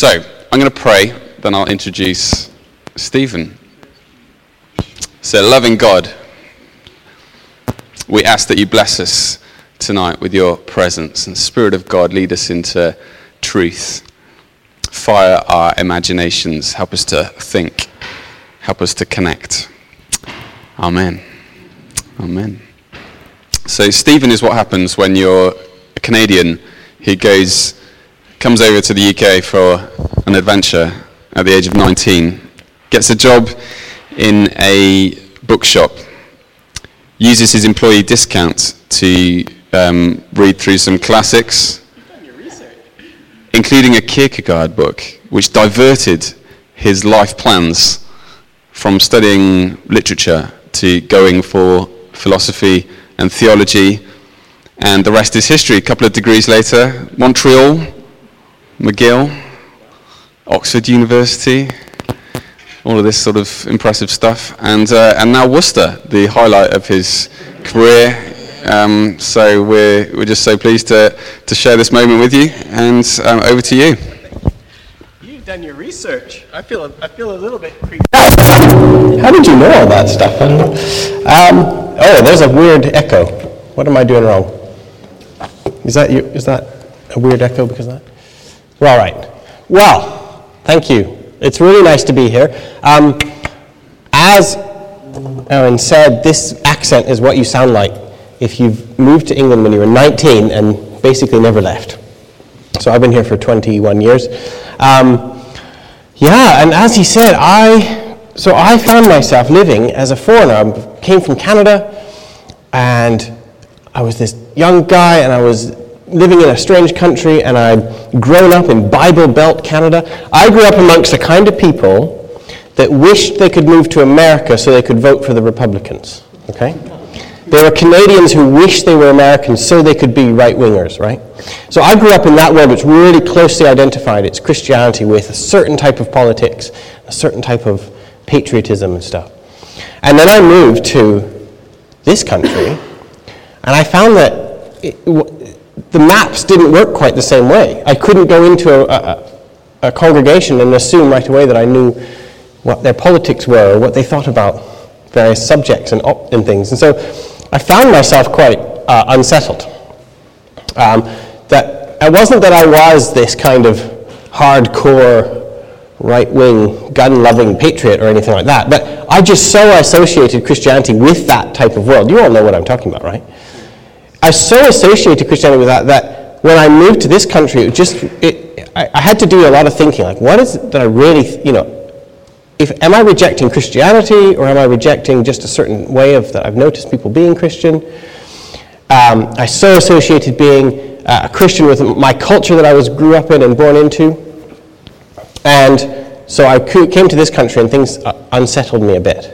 So, I'm going to pray, then I'll introduce Stephen. So, loving God, we ask that you bless us tonight with your presence. And Spirit of God, lead us into truth. Fire our imaginations. Help us to think. Help us to connect. Amen. Amen. So, Stephen is what happens when you're a Canadian who comes over to the UK for an adventure at the age of 19, gets a job in a bookshop, uses his employee discount to read through some classics, including a Kierkegaard book, which diverted his life plans from studying literature to going for philosophy and theology, and the rest is history. A couple of degrees later, Montreal, McGill, Oxford University, all of this sort of impressive stuff, and now Worcester, the highlight of his career. So we're just so pleased to share this moment with you. And over to you. You've done your research. I feel a little bit creeped out. How did you know all that stuff? I don't know. Oh, there's a weird echo. What am I doing wrong? Is that you? Is that a weird echo because of that? All right. Well, thank you. It's really nice to be here. As Aaron said, this accent is what you sound like if you've moved to England when you were 19 and basically never left. So I've been here for 21 years. And as he said, I found myself living as a foreigner. I came from Canada, and I was this young guy, and I was living in a strange country, and I'd grown up in Bible Belt, Canada. I grew up amongst the kind of people that wished they could move to America so they could vote for the Republicans, okay? There were Canadians who wished they were Americans so they could be right-wingers, right? So I grew up in that world which really closely identified its Christianity with a certain type of politics, a certain type of patriotism and stuff. And then I moved to this country, and I found that the maps didn't work quite the same way. I couldn't go into a congregation and assume right away that I knew what their politics were or what they thought about various subjects and things. And so I found myself quite unsettled. That it wasn't that I was this kind of hardcore right-wing, gun-loving patriot or anything like that, but I just so associated Christianity with that type of world. You all know what I'm talking about, right? I was so associated Christianity with that when I moved to this country, I had to do a lot of thinking. Like, what is it that I really, am I rejecting Christianity, or am I rejecting just a certain way of that I've noticed people being Christian? I so associated being a Christian with my culture that I grew up in and born into. And so I came to this country, and things unsettled me a bit,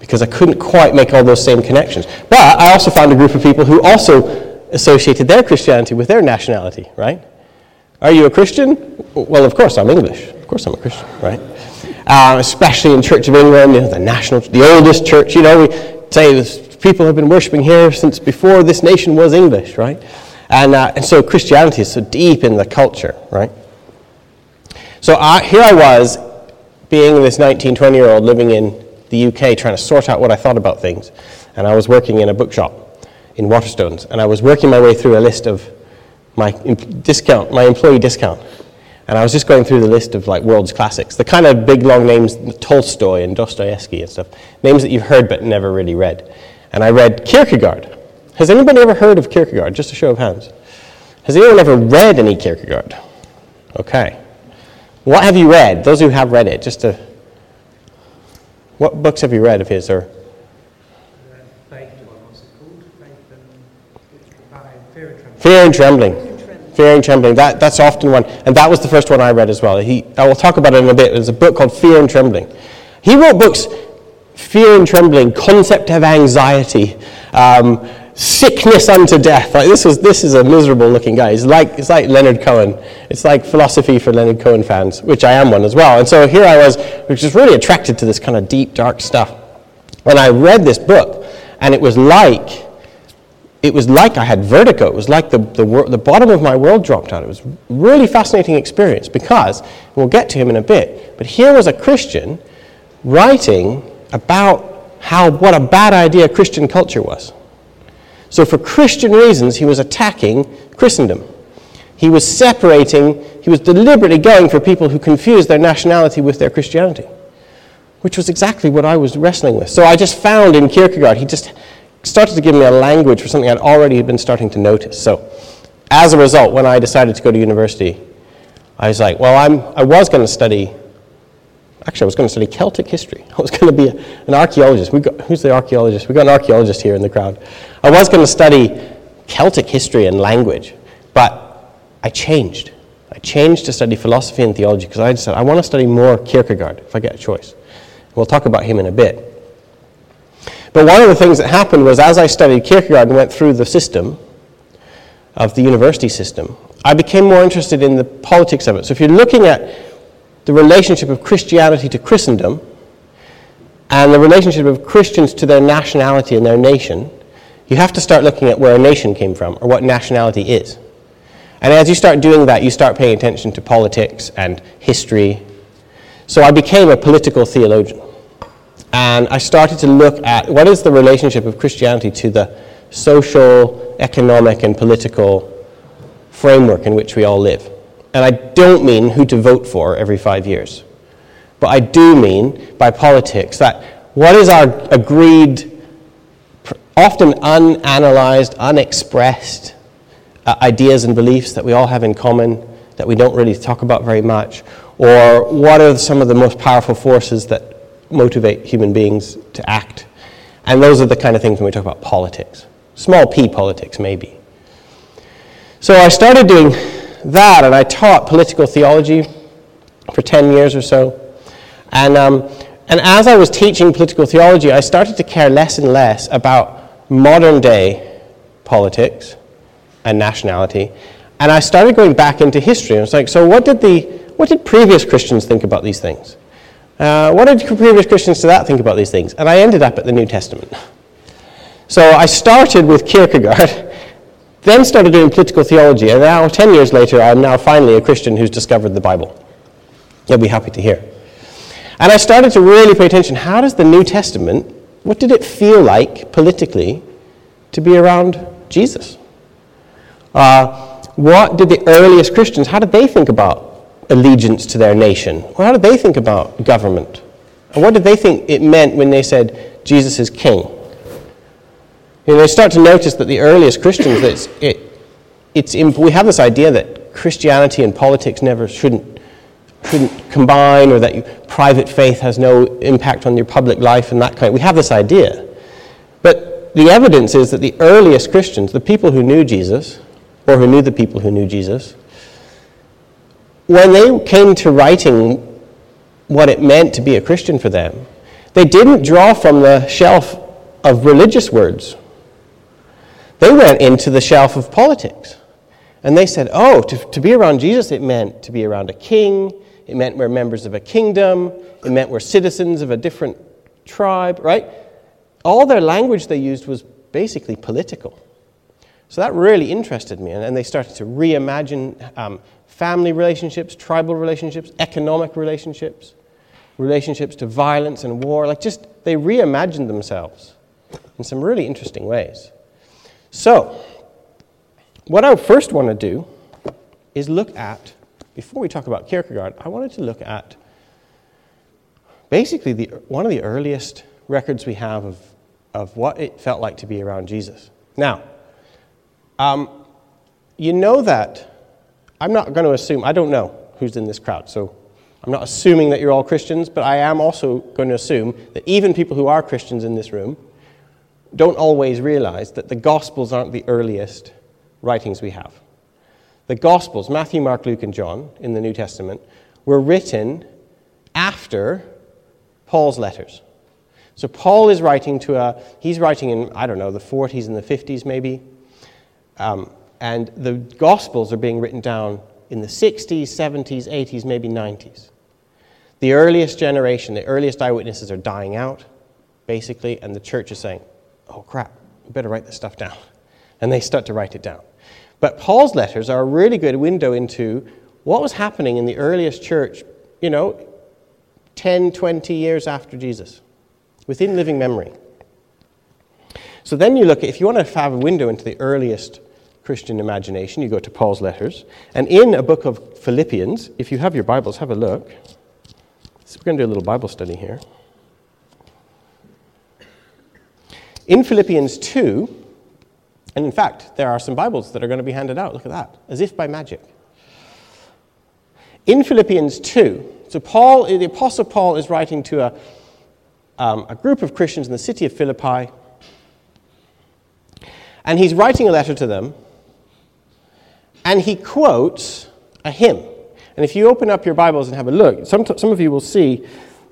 because I couldn't quite make all those same connections. But I also found a group of people who also associated their Christianity with their nationality, right? Are you a Christian? Well, of course I'm English. Of course I'm a Christian, right? Especially in Church of England, the oldest church, we say this, people have been worshipping here since before this nation was English, right? And so Christianity is so deep in the culture, right? So here I was, being this 19, 20-year-old living in the UK, trying to sort out what I thought about things. And I was working in a bookshop in Waterstones, and I was working my way through a list of my employee discount. And I was just going through the list of world's classics, the kind of big long names, Tolstoy and Dostoevsky and stuff, names that you've heard but never really read. And I read Kierkegaard. Has anybody ever heard of Kierkegaard? Just a show of hands. Has anyone ever read any Kierkegaard? Okay. What have you read? Those who have read it, what books have you read of his, or? What's it called? Fear and Trembling. Fear and Trembling. That's often one, and that was the first one I read as well. I will talk about it in a bit. There's a book called Fear and Trembling. He wrote books, Fear and Trembling, Concept of Anxiety, Sickness Unto Death. This is a miserable looking guy. It's like Leonard Cohen. It's like philosophy for Leonard Cohen fans, which I am one as well. And so here I was, which is really attracted to this kind of deep, dark stuff. And I read this book, and it was like it was like I had vertigo. It was like the bottom of my world dropped out. It was a really fascinating experience because, we'll get to him in a bit, but here was a Christian writing about what a bad idea Christian culture was. So for Christian reasons, he was attacking Christendom. He was separating, he was deliberately going for people who confused their nationality with their Christianity, which was exactly what I was wrestling with. So I just found in Kierkegaard, he just started to give me a language for something I'd already been starting to notice. So as a result, when I decided to go to university, I was like, well, I was going to study Celtic history. I was going to be an archaeologist. Who's the archaeologist? We got an archaeologist here in the crowd. I was going to study Celtic history and language, but I changed. I changed to study philosophy and theology because I decided I want to study more Kierkegaard if I get a choice. We'll talk about him in a bit. But one of the things that happened was as I studied Kierkegaard and went through the system of the university system, I became more interested in the politics of it. So if you're looking at the relationship of Christianity to Christendom and the relationship of Christians to their nationality and their nation, you have to start looking at where a nation came from or what nationality is. And as you start doing that, you start paying attention to politics and history. So I became a political theologian. And I started to look at what is the relationship of Christianity to the social, economic, and political framework in which we all live. And I don't mean who to vote for every 5 years. But I do mean, by politics, that what is our agreed, often unanalyzed, unexpressed ideas and beliefs that we all have in common that we don't really talk about very much? Or what are some of the most powerful forces that motivate human beings to act? And those are the kind of things when we talk about politics. Small p politics, maybe. So I started doing that, and I taught political theology for 10 years or so. And as I was teaching political theology, I started to care less and less about modern-day politics and nationality. And I started going back into history. I was like, so what did previous Christians think about these things? What did previous Christians to that think about these things? And I ended up at the New Testament. So I started with Kierkegaard, then started doing political theology, and now 10 years later, I'm now finally a Christian who's discovered the Bible. You'll be happy to hear. And I started to really pay attention. How does the New Testament, what did it feel like politically to be around Jesus? What did the earliest Christians, how did they think about allegiance to their nation? Or how did they think about government? And what did they think it meant when they said, Jesus is king? You know, they start to notice that the earliest Christians, that we have this idea that Christianity and politics shouldn't combine, or that private faith has no impact on your public life and that kind. We have this idea. But the evidence is that the earliest Christians, the people who knew Jesus, or who knew the people who knew Jesus, when they came to writing what it meant to be a Christian for them, they didn't draw from the shelf of religious words. They went into the shelf of politics. And they said, oh, to be around Jesus, it meant to be around a king. It meant we're members of a kingdom. It meant we're citizens of a different tribe, right? All their language they used was basically political. So that really interested me. And they started to reimagine family relationships, tribal relationships, economic relationships, relationships to violence and war. They reimagined themselves in some really interesting ways. So, what I first want to do is look at, before we talk about Kierkegaard, I wanted to look at basically one of the earliest records we have of what it felt like to be around Jesus. Now, you know that I'm not going to assume, I don't know who's in this crowd, so I'm not assuming that you're all Christians, but I am also going to assume that even people who are Christians in this room don't always realize that the Gospels aren't the earliest writings we have. The Gospels, Matthew, Mark, Luke, and John in the New Testament, were written after Paul's letters. So Paul is writing he's writing in, I don't know, the 40s and the 50s maybe, and the Gospels are being written down in the 60s, 70s, 80s, maybe 90s. The earliest generation, the earliest eyewitnesses are dying out, basically, and the church is saying, oh crap, we better write this stuff down. and they start to write it down. But Paul's letters are a really good window into what was happening in the earliest church, 10, 20 years after Jesus, within living memory. So then you look at, if you want to have a window into the earliest Christian imagination, you go to Paul's letters. And in a book of Philippians, if you have your Bibles, have a look. So we're going to do a little Bible study here. In Philippians 2, and in fact, there are some Bibles that are going to be handed out. Look at that, as if by magic. In Philippians 2, so Paul, the Apostle Paul is writing to a group of Christians in the city of Philippi. And he's writing a letter to them, and he quotes a hymn. And if you open up your Bibles and have a look, some of you will see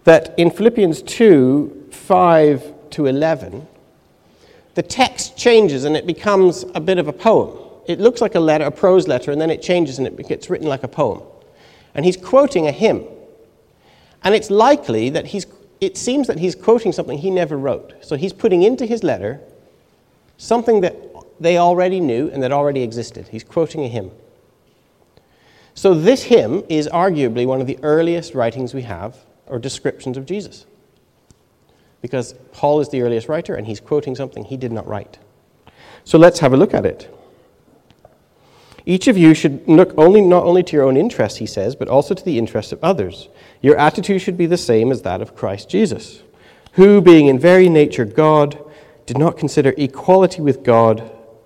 that in Philippians 2, 5 to 11, the text changes and it becomes a bit of a poem. It looks like a letter, a prose letter, and then it changes and it gets written like a poem. And he's quoting a hymn. And it's likely that it seems that he's quoting something he never wrote. So he's putting into his letter something that they already knew and that already existed. He's quoting a hymn. So this hymn is arguably one of the earliest writings we have, or descriptions of Jesus. Because Paul is the earliest writer and he's quoting something he did not write. So let's have a look at it. Each of you should look not only to your own interests, he says, but also to the interests of others. Your attitude should be the same as that of Christ Jesus, who, being in very nature God, did not consider equality with God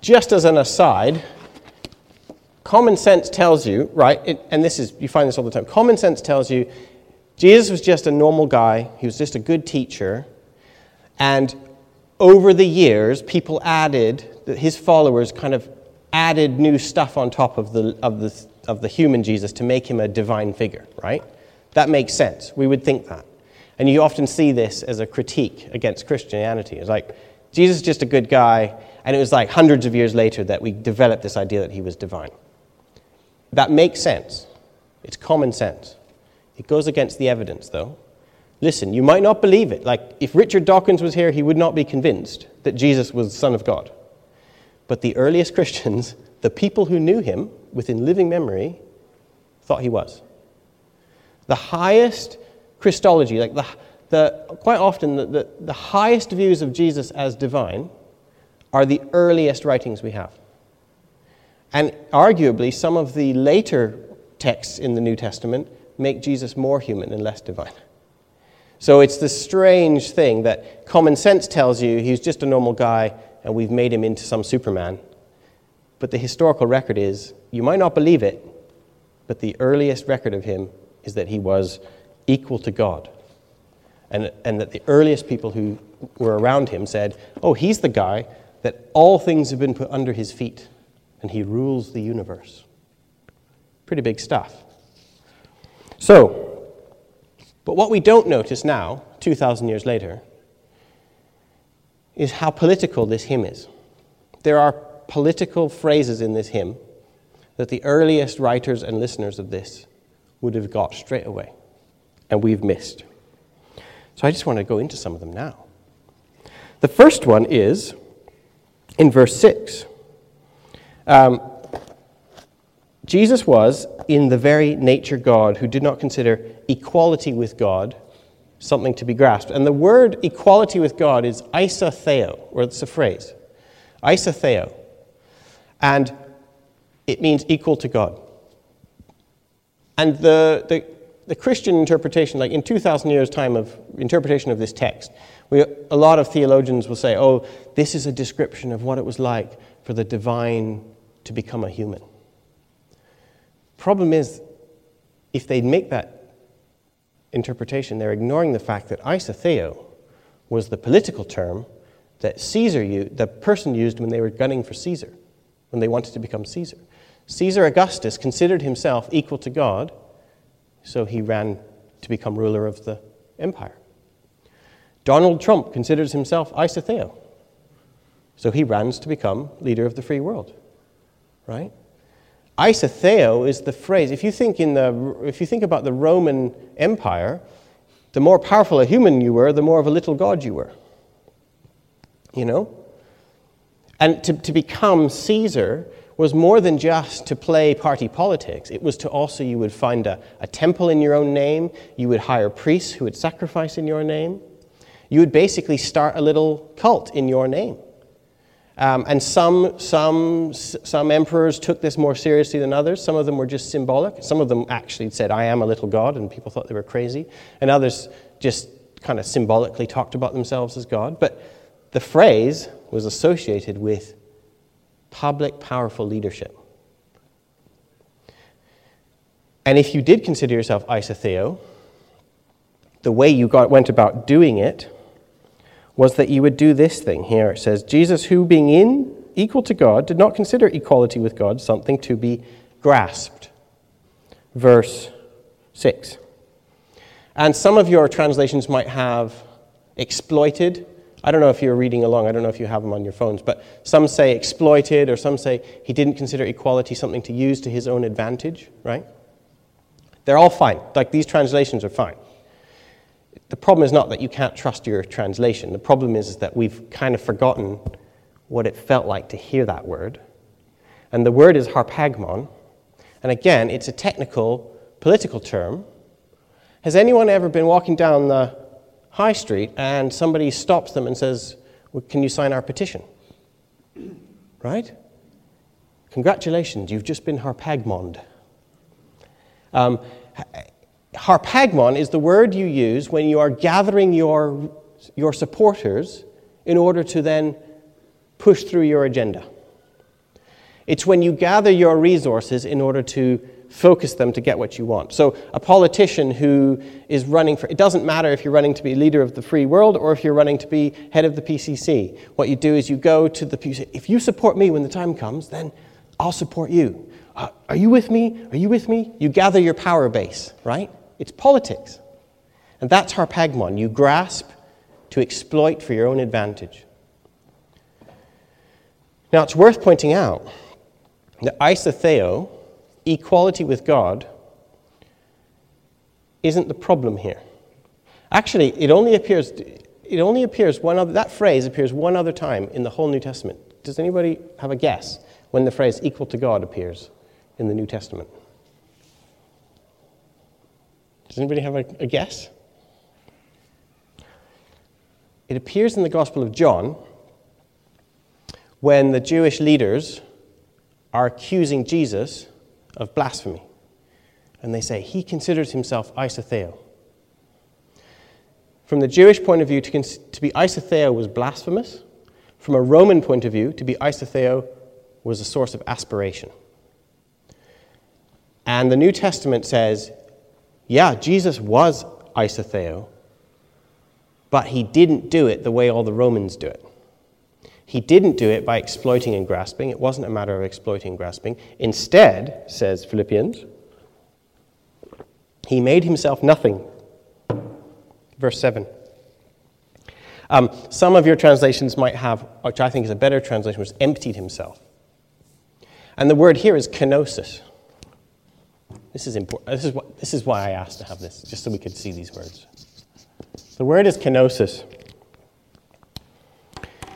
Just as an aside, common sense tells you, right, you find this all the time, common sense tells you Jesus was just a normal guy, he was just a good teacher, and over the years, people added, his followers kind of added new stuff on top of the human Jesus to make him a divine figure, right? That makes sense. We would think that. And you often see this as a critique against Christianity. It's like, Jesus is just a good guy, and it was like hundreds of years later that we developed this idea that he was divine. That makes sense. It's common sense. It goes against the evidence, though. Listen, you might not believe it. Like, if Richard Dawkins was here, he would not be convinced that Jesus was the Son of God. But the earliest Christians, the people who knew him within living memory, thought he was. The highest Christology, like quite often the highest views of Jesus as divine are the earliest writings we have. And arguably some of the later texts in the New Testament make Jesus more human and less divine. So it's this strange thing that common sense tells you he's just a normal guy and we've made him into some Superman. But the historical record is, you might not believe it, but the earliest record of him is that he was equal to God, and that the earliest people who were around him said, oh, he's the guy that all things have been put under his feet, and he rules the universe. Pretty big stuff. So, but what we don't notice now, 2,000 years later, is how political this hymn is. There are political phrases in this hymn that the earliest writers and listeners of this would have got straight away. And we've missed. So I just want to go into some of them now. The first one is in verse 6. Jesus was in the very nature God, who did not consider equality with God something to be grasped. And the word equality with God is isotheo, or it's a phrase. Isotheo. And it means equal to God. And the Christian interpretation, like in 2,000 years' time of interpretation of this text, a lot of theologians will say, oh, this is a description of what it was like for the divine to become a human. Problem is, if they make that interpretation, they're ignoring the fact that isotheo was the political term that Caesar used, the person used when they were gunning for Caesar, when they wanted to become Caesar. Caesar Augustus considered himself equal to God, so he ran to become ruler of the empire. Donald Trump considers himself isotheo, so he runs to become leader of the free world, right? Isotheo is the phrase. If you think about the Roman Empire, the more powerful a human you were, the more of a little god you were. You know? And to become Caesar was more than just to play party politics. It was to also, you would find a temple in your own name. You would hire priests who would sacrifice in your name. You would basically start a little cult in your name. And some emperors took this more seriously than others. Some of them were just symbolic. Some of them actually said, I am a little god, and people thought they were crazy. And others just kind of symbolically talked about themselves as God. But the phrase was associated with public, powerful leadership. And if you did consider yourself isotheo, the way you went about doing it was that you would do this thing here. It says, Jesus, who being equal to God, did not consider equality with God something to be grasped. Verse 6. And some of your translations might have exploited. I don't know if you're reading along. I don't know if you have them on your phones. But some say exploited, or some say he didn't consider equality something to use to his own advantage, right? They're all fine. Like, these translations are fine. The problem is not that you can't trust your translation. The problem is that we've kind of forgotten what it felt like to hear that word. And the word is harpagmon. And again, it's a technical, political term. Has anyone ever been walking down the high street and somebody stops them and says, well, can you sign our petition? Right? Congratulations, you've just been harpagmoned. Harpagmon is the word you use when you are gathering your supporters in order to then push through your agenda. It's when you gather your resources in order to focus them to get what you want. So a politician who is running for, it doesn't matter if you're running to be leader of the free world or if you're running to be head of the PCC. What you do is you go to the PCC. If you support me when the time comes, then I'll support you. Are you with me? Are you with me? You gather your power base, right? It's politics. And that's harpagmon. You grasp to exploit for your own advantage. Now, it's worth pointing out that isotheo, equality with God, isn't the problem here. Actually, it only appears one other, that phrase appears one other time in the whole New Testament. Does anybody have a guess when the phrase equal to God appears in the New Testament? Does anybody have a guess? It appears in the Gospel of John when the Jewish leaders are accusing Jesus of blasphemy. And they say, he considers himself isotheo. From the Jewish point of view, to be isotheo was blasphemous. From a Roman point of view, to be isotheo was a source of aspiration. And the New Testament says, yeah, Jesus was isotheo, but he didn't do it the way all the Romans do it. He didn't do it by exploiting and grasping. It wasn't a matter of exploiting and grasping. Instead, says Philippians, he made himself nothing. Verse 7. Some of your translations might have, which I think is a better translation, was emptied himself. And the word here is kenosis. This is important. This is why I asked to have this, just so we could see these words. The word is kenosis.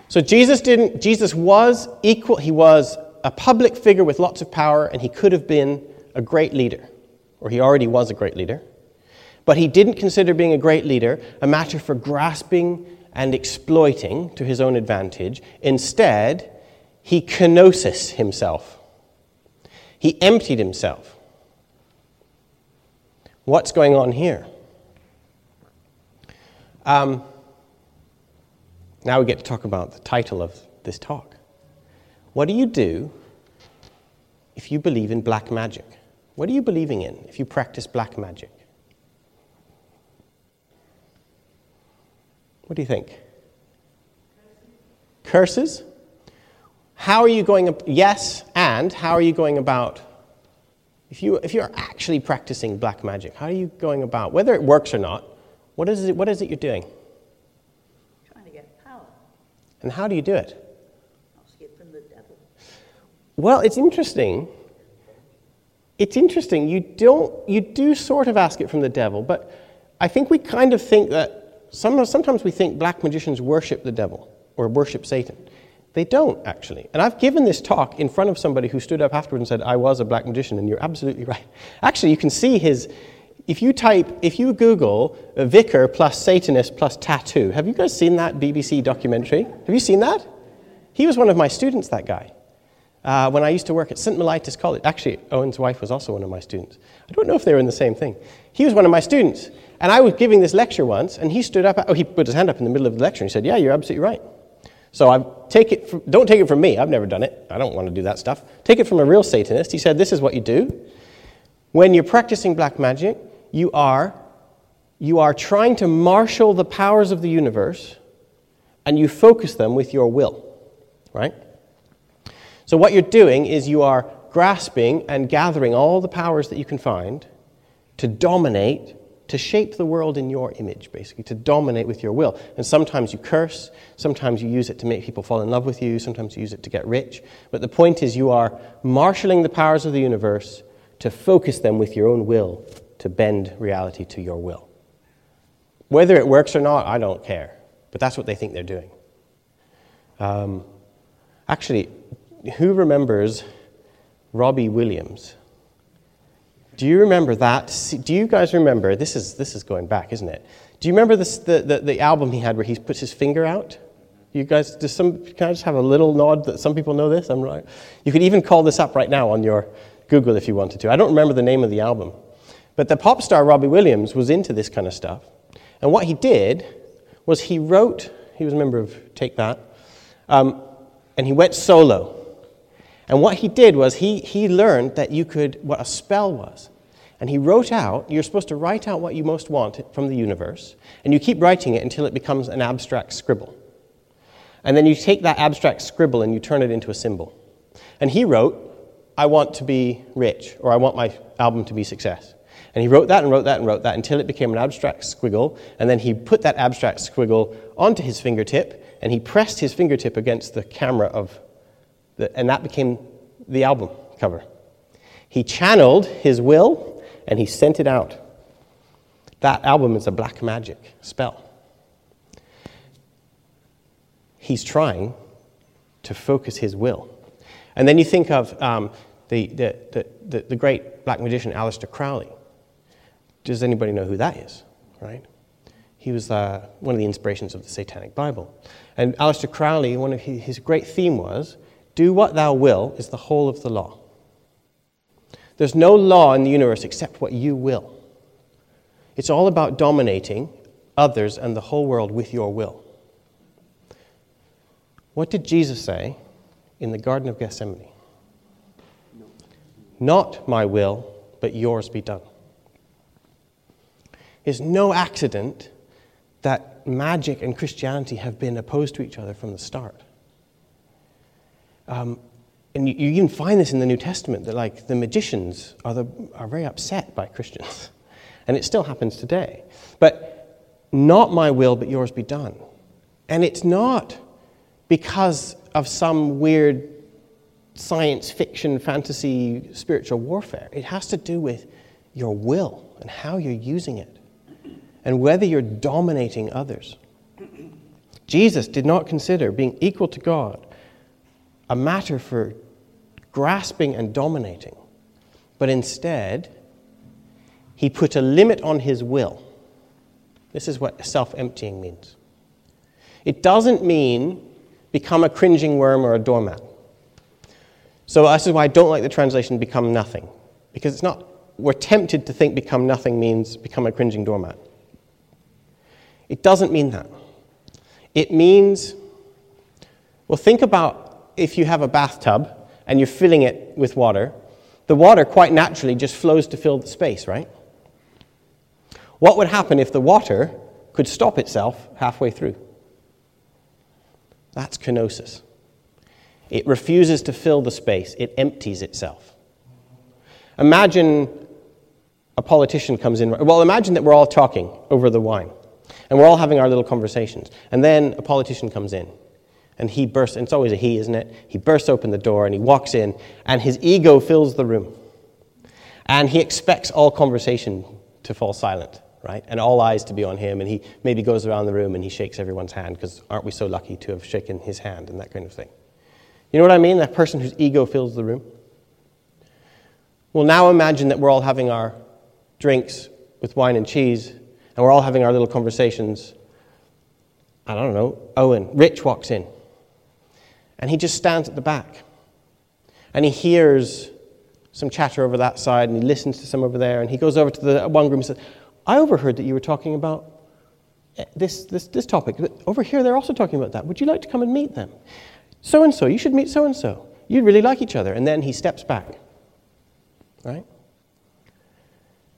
So Jesus was equal. He was a public figure with lots of power, and he could have been a great leader, or he already was a great leader. But he didn't consider being a great leader a matter for grasping and exploiting to his own advantage. Instead, he kenosis himself. He emptied himself. What's going on here? Now we get to talk about the title of this talk. What do you do if you believe in black magic? What are you believing in if you practice black magic? What do you think? Curses. How are you going? Yes, and how are you going about? If you're actually practicing black magic, how are you going about? Whether it works or not, what is it you're doing? Trying to get power. And how do you do it? I'll from the devil. Well, it's interesting. It's interesting. You do sort of ask it from the devil, but I think we kind of think that sometimes we think black magicians worship the devil or worship Satan. They don't, actually. And I've given this talk in front of somebody who stood up afterwards and said, I was a black magician, and you're absolutely right. Actually, you can see his, if you Google vicar plus Satanist plus tattoo, have you guys seen that BBC documentary? Have you seen that? He was one of my students, that guy. When I used to work at St. Milaitis College. Actually, Owen's wife was also one of my students. I don't know if they were in the same thing. He was one of my students. And I was giving this lecture once, and he stood up, he put his hand up in the middle of the lecture, and he said, yeah, you're absolutely right. So don't take it from me. I've never done it. I don't want to do that stuff. Take it from a real Satanist. He said, this is what you do. When you're practicing black magic, you are trying to marshal the powers of the universe, and you focus them with your will, right? So what you're doing is you are grasping and gathering all the powers that you can find to dominate, to shape the world in your image, basically, to dominate with your will. And sometimes you curse, sometimes you use it to make people fall in love with you, sometimes you use it to get rich. But the point is you are marshalling the powers of the universe to focus them with your own will, to bend reality to your will. Whether it works or not, I don't care. But that's what they think they're doing. Actually, who remembers Robbie Williams? Do you remember that? Do you guys remember? This is going back, isn't it? Do you remember this, the album he had where he puts his finger out? You guys, can I just have a little nod that some people know this? I'm right. You could even call this up right now on your Google if you wanted to. I don't remember the name of the album, but the pop star Robbie Williams was into this kind of stuff. And what he did was he was a member of Take That, and he went solo. And what he did was he learned that you could, what a spell was. And he wrote out, you're supposed to write out what you most want from the universe, and you keep writing it until it becomes an abstract scribble. And then you take that abstract scribble and you turn it into a symbol. And he wrote, I want to be rich, or I want my album to be success. And he wrote that and wrote that and wrote that until it became an abstract squiggle, and then he put that abstract squiggle onto his fingertip, and he pressed his fingertip against the camera of and that became the album cover. He channeled his will, and he sent it out. That album is a black magic spell. He's trying to focus his will. And then you think of the great black magician Aleister Crowley. Does anybody know who that is, right? He was one of the inspirations of the Satanic Bible. And Aleister Crowley, one of his great theme was, do what thou will is the whole of the law. There's no law in the universe except what you will. It's all about dominating others and the whole world with your will. What did Jesus say in the Garden of Gethsemane? No. Not my will, but yours be done. It's no accident that magic and Christianity have been opposed to each other from the start. And you even find this in the New Testament, that like the magicians are very upset by Christians. And it still happens today. But not my will, but yours be done. And it's not because of some weird science fiction, fantasy, spiritual warfare. It has to do with your will and how you're using it and whether you're dominating others. Jesus did not consider being equal to God a matter for grasping and dominating. But instead, he put a limit on his will. This is what self-emptying means. It doesn't mean become a cringing worm or a doormat. So this is why I don't like the translation become nothing. Because it's not, we're tempted to think become nothing means become a cringing doormat. It doesn't mean that. It means, well, think about if you have a bathtub and you're filling it with water, the water quite naturally just flows to fill the space, right? What would happen if the water could stop itself halfway through? That's kenosis. It refuses to fill the space. It empties itself. Imagine a politician comes in. Well, imagine that we're all talking over the wine, and we're all having our little conversations. And then a politician comes in, and he bursts. And it's always a he, isn't it? He bursts open the door, and he walks in, and his ego fills the room. And he expects all conversation to fall silent, right? And all eyes to be on him. And he maybe goes around the room and he shakes everyone's hand, because aren't we so lucky to have shaken his hand and that kind of thing. You know what I mean? That person whose ego fills the room. Well, now imagine that we're all having our drinks with wine and cheese, and we're all having our little conversations. I don't know, Rich walks in. And he just stands at the back. And he hears some chatter over that side, and he listens to some over there, and he goes over to the one room and says, I overheard that you were talking about this topic. Over here, they're also talking about that. Would you like to come and meet them? So-and-so, you should meet so-and-so. You'd really like each other. And then he steps back, right?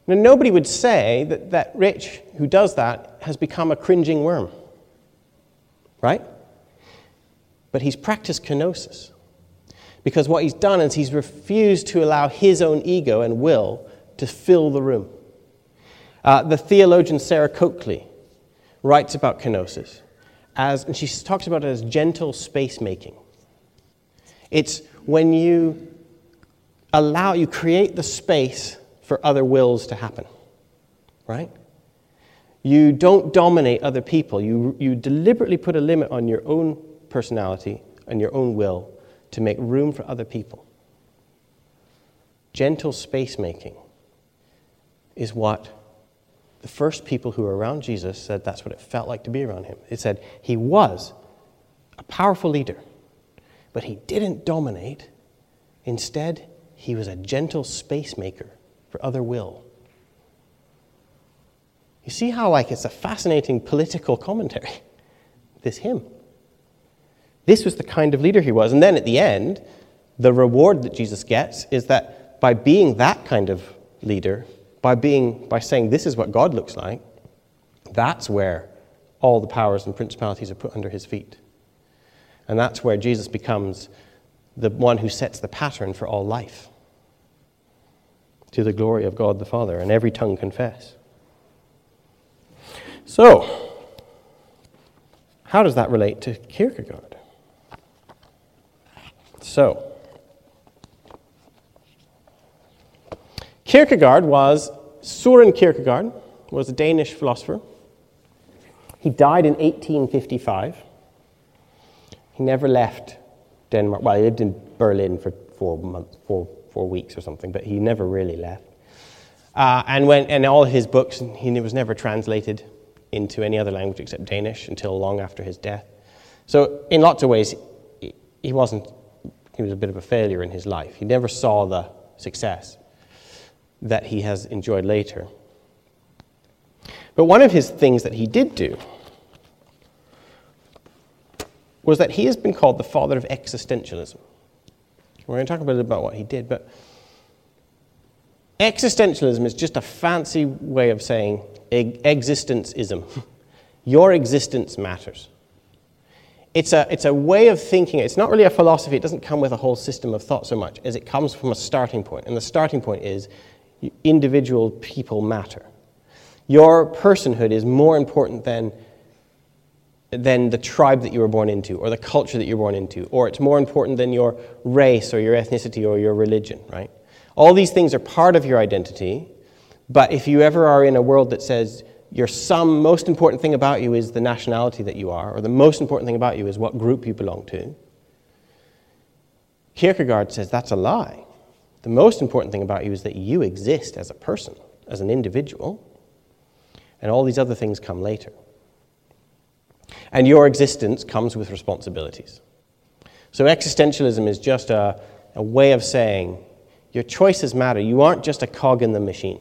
Now, nobody would say that Rich, who does that, has become a cringing worm, right? But he's practiced kenosis. Because what he's done is he's refused to allow his own ego and will to fill the room. The theologian Sarah Coakley writes about kenosis, and she talks about it as gentle space making. It's when you create the space for other wills to happen, right? You don't dominate other people. You deliberately put a limit on your own personality and your own will to make room for other people. Gentle space making is what the first people who were around Jesus said that's what it felt like to be around him. It said he was a powerful leader, but he didn't dominate. Instead, he was a gentle space maker for other will. You see how it's a fascinating political commentary, this hymn. This was the kind of leader he was. And then at the end, the reward that Jesus gets is that by being that kind of leader, by saying this is what God looks like, that's where all the powers and principalities are put under his feet. And that's where Jesus becomes the one who sets the pattern for all life, to the glory of God the Father, and every tongue confess. So, how does that relate to Kierkegaard? So, Søren Kierkegaard was a Danish philosopher. He died in 1855. He never left Denmark. Well, he lived in Berlin for 4 months, four weeks or something, but he never really left. And all his books, he was never translated into any other language except Danish until long after his death. So, in lots of ways, he was a bit of a failure in his life. He never saw the success that he has enjoyed later. But one of his things that he did do was that he has been called the father of existentialism. We're going to talk a bit about what he did, but existentialism is just a fancy way of saying existence-ism. Your existence matters. It's a way of thinking. It's not really a philosophy. It doesn't come with a whole system of thought so much as it comes from a starting point. And the starting point is individual people matter. Your personhood is more important than the tribe that you were born into, or the culture that you were born into, or it's more important than your race or your ethnicity or your religion, right? All these things are part of your identity, but if you ever are in a world that says most important thing about you is the nationality that you are, or the most important thing about you is what group you belong to, Kierkegaard says that's a lie. The most important thing about you is that you exist as a person, as an individual, and all these other things come later. And your existence comes with responsibilities. So existentialism is just a way of saying your choices matter. You aren't just a cog in the machine.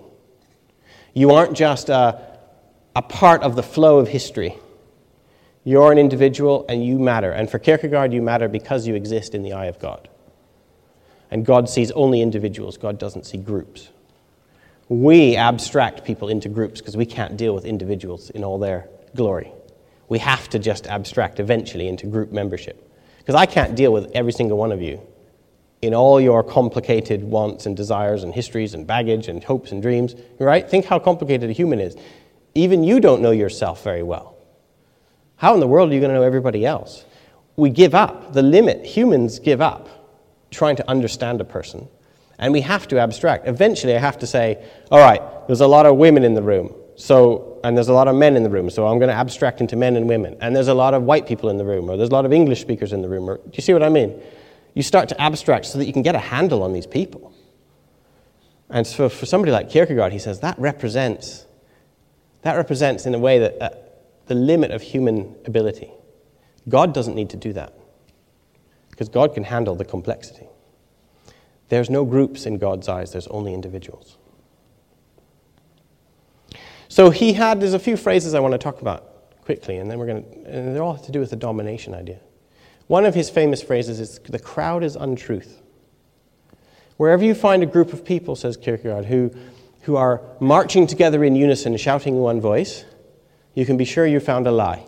You aren't just a part of the flow of history. You're an individual and you matter. And for Kierkegaard, you matter because you exist in the eye of God. And God sees only individuals. God doesn't see groups. We abstract people into groups because we can't deal with individuals in all their glory. We have to just abstract eventually into group membership. Because I can't deal with every single one of you in all your complicated wants and desires and histories and baggage and hopes and dreams, right? Think how complicated a human is. Even you don't know yourself very well. How in the world are you going to know everybody else? We give up. The limit, humans give up trying to understand a person. And we have to abstract. Eventually I have to say, all right, there's a lot of women in the room, so, and there's a lot of men in the room, so I'm going to abstract into men and women. And there's a lot of white people in the room, or there's a lot of English speakers in the room. Or, do you see what I mean? You start to abstract so that you can get a handle on these people. And so for somebody like Kierkegaard, he says that represents in a way that the limit of human ability. God doesn't need to do that, because God can handle the complexity. There's no groups in God's eyes, there's only individuals. So there's a few phrases I want to talk about quickly, and then and they all have to do with the domination idea. One of his famous phrases is, the crowd is untruth. Wherever you find a group of people, says Kierkegaard, who are marching together in unison, shouting in one voice, you can be sure you found a lie.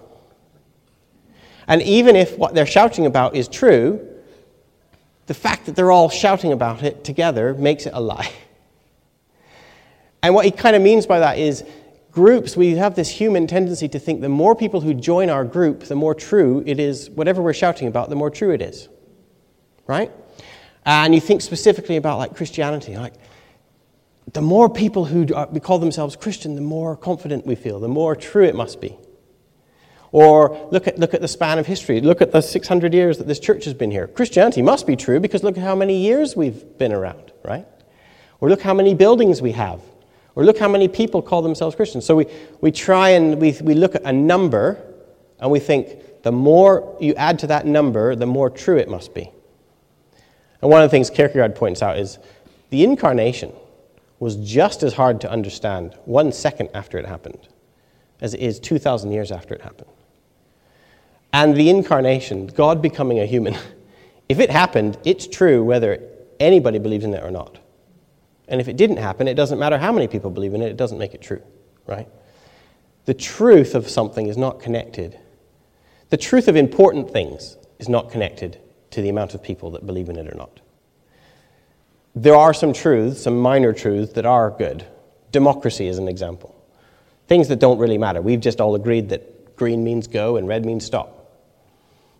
And even if what they're shouting about is true, the fact that they're all shouting about it together makes it a lie. And what he kind of means by that is, groups, we have this human tendency to think the more people who join our group, the more true it is, whatever we're shouting about, the more true it is, right? And you think specifically about like Christianity, like the more people who call themselves Christian, the more confident we feel, the more true it must be. Or look at the span of history. Look at the 600 years that this church has been here. Christianity must be true because look at how many years we've been around, right? Or look how many buildings we have. Or look how many people call themselves Christians. So we try and we look at a number and we think the more you add to that number, the more true it must be. And one of the things Kierkegaard points out is the incarnation was just as hard to understand 1 second after it happened as it is 2,000 years after it happened. And the incarnation, God becoming a human, if it happened, it's true whether anybody believes in it or not. And if it didn't happen, it doesn't matter how many people believe in it, it doesn't make it true, right? The truth of something is not connected. The truth of important things is not connected to the amount of people that believe in it or not. There are some truths, some minor truths, that are good. Democracy is an example. Things that don't really matter. We've just all agreed that green means go and red means stop.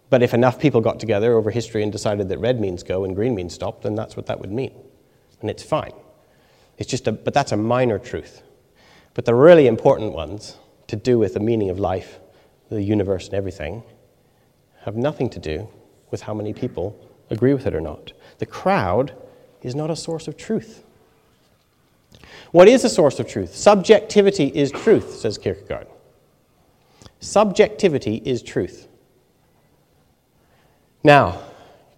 But if enough people got together over history and decided that red means go and green means stop, then that's what that would mean. And it's fine. It's just but that's a minor truth. But the really important ones, to do with the meaning of life, the universe and everything, have nothing to do with how many people agree with it or not. The crowd is not a source of truth. What is a source of truth? Subjectivity is truth, says Kierkegaard. Subjectivity is truth. Now,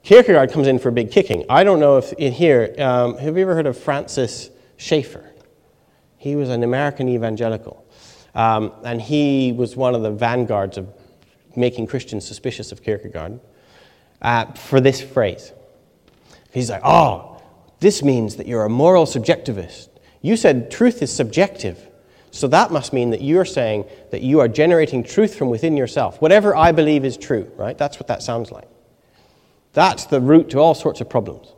Kierkegaard comes in for a big kicking. I don't know if in here, have you ever heard of Francis Schaeffer? He was an American evangelical, and he was one of the vanguards of making Christians suspicious of Kierkegaard for this phrase. He's like, this means that you're a moral subjectivist. You said truth is subjective, so that must mean that you're saying that you are generating truth from within yourself. Whatever I believe is true, right? That's what that sounds like. That's the root to all sorts of problems.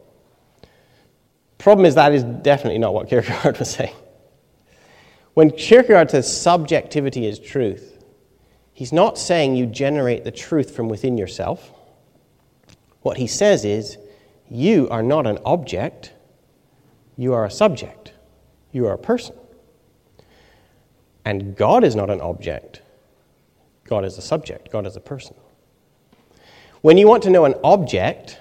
Problem is that is definitely not what Kierkegaard was saying. When Kierkegaard says subjectivity is truth, he's not saying you generate the truth from within yourself. What he says is, you are not an object, you are a subject, you are a person. And God is not an object, God is a subject, God is a person. When you want to know an object,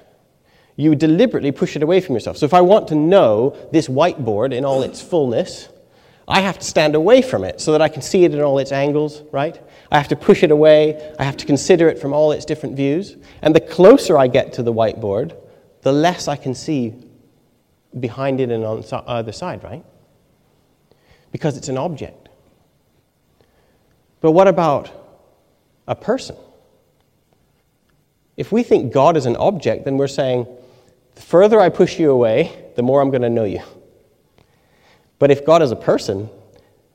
you deliberately push it away from yourself. So if I want to know this whiteboard in all its fullness, I have to stand away from it so that I can see it in all its angles, right? I have to push it away. I have to consider it from all its different views. And the closer I get to the whiteboard, the less I can see behind it and on the other side, right? Because it's an object. But what about a person? If we think God is an object, then we're saying, the further I push you away, the more I'm going to know you. But if God is a person,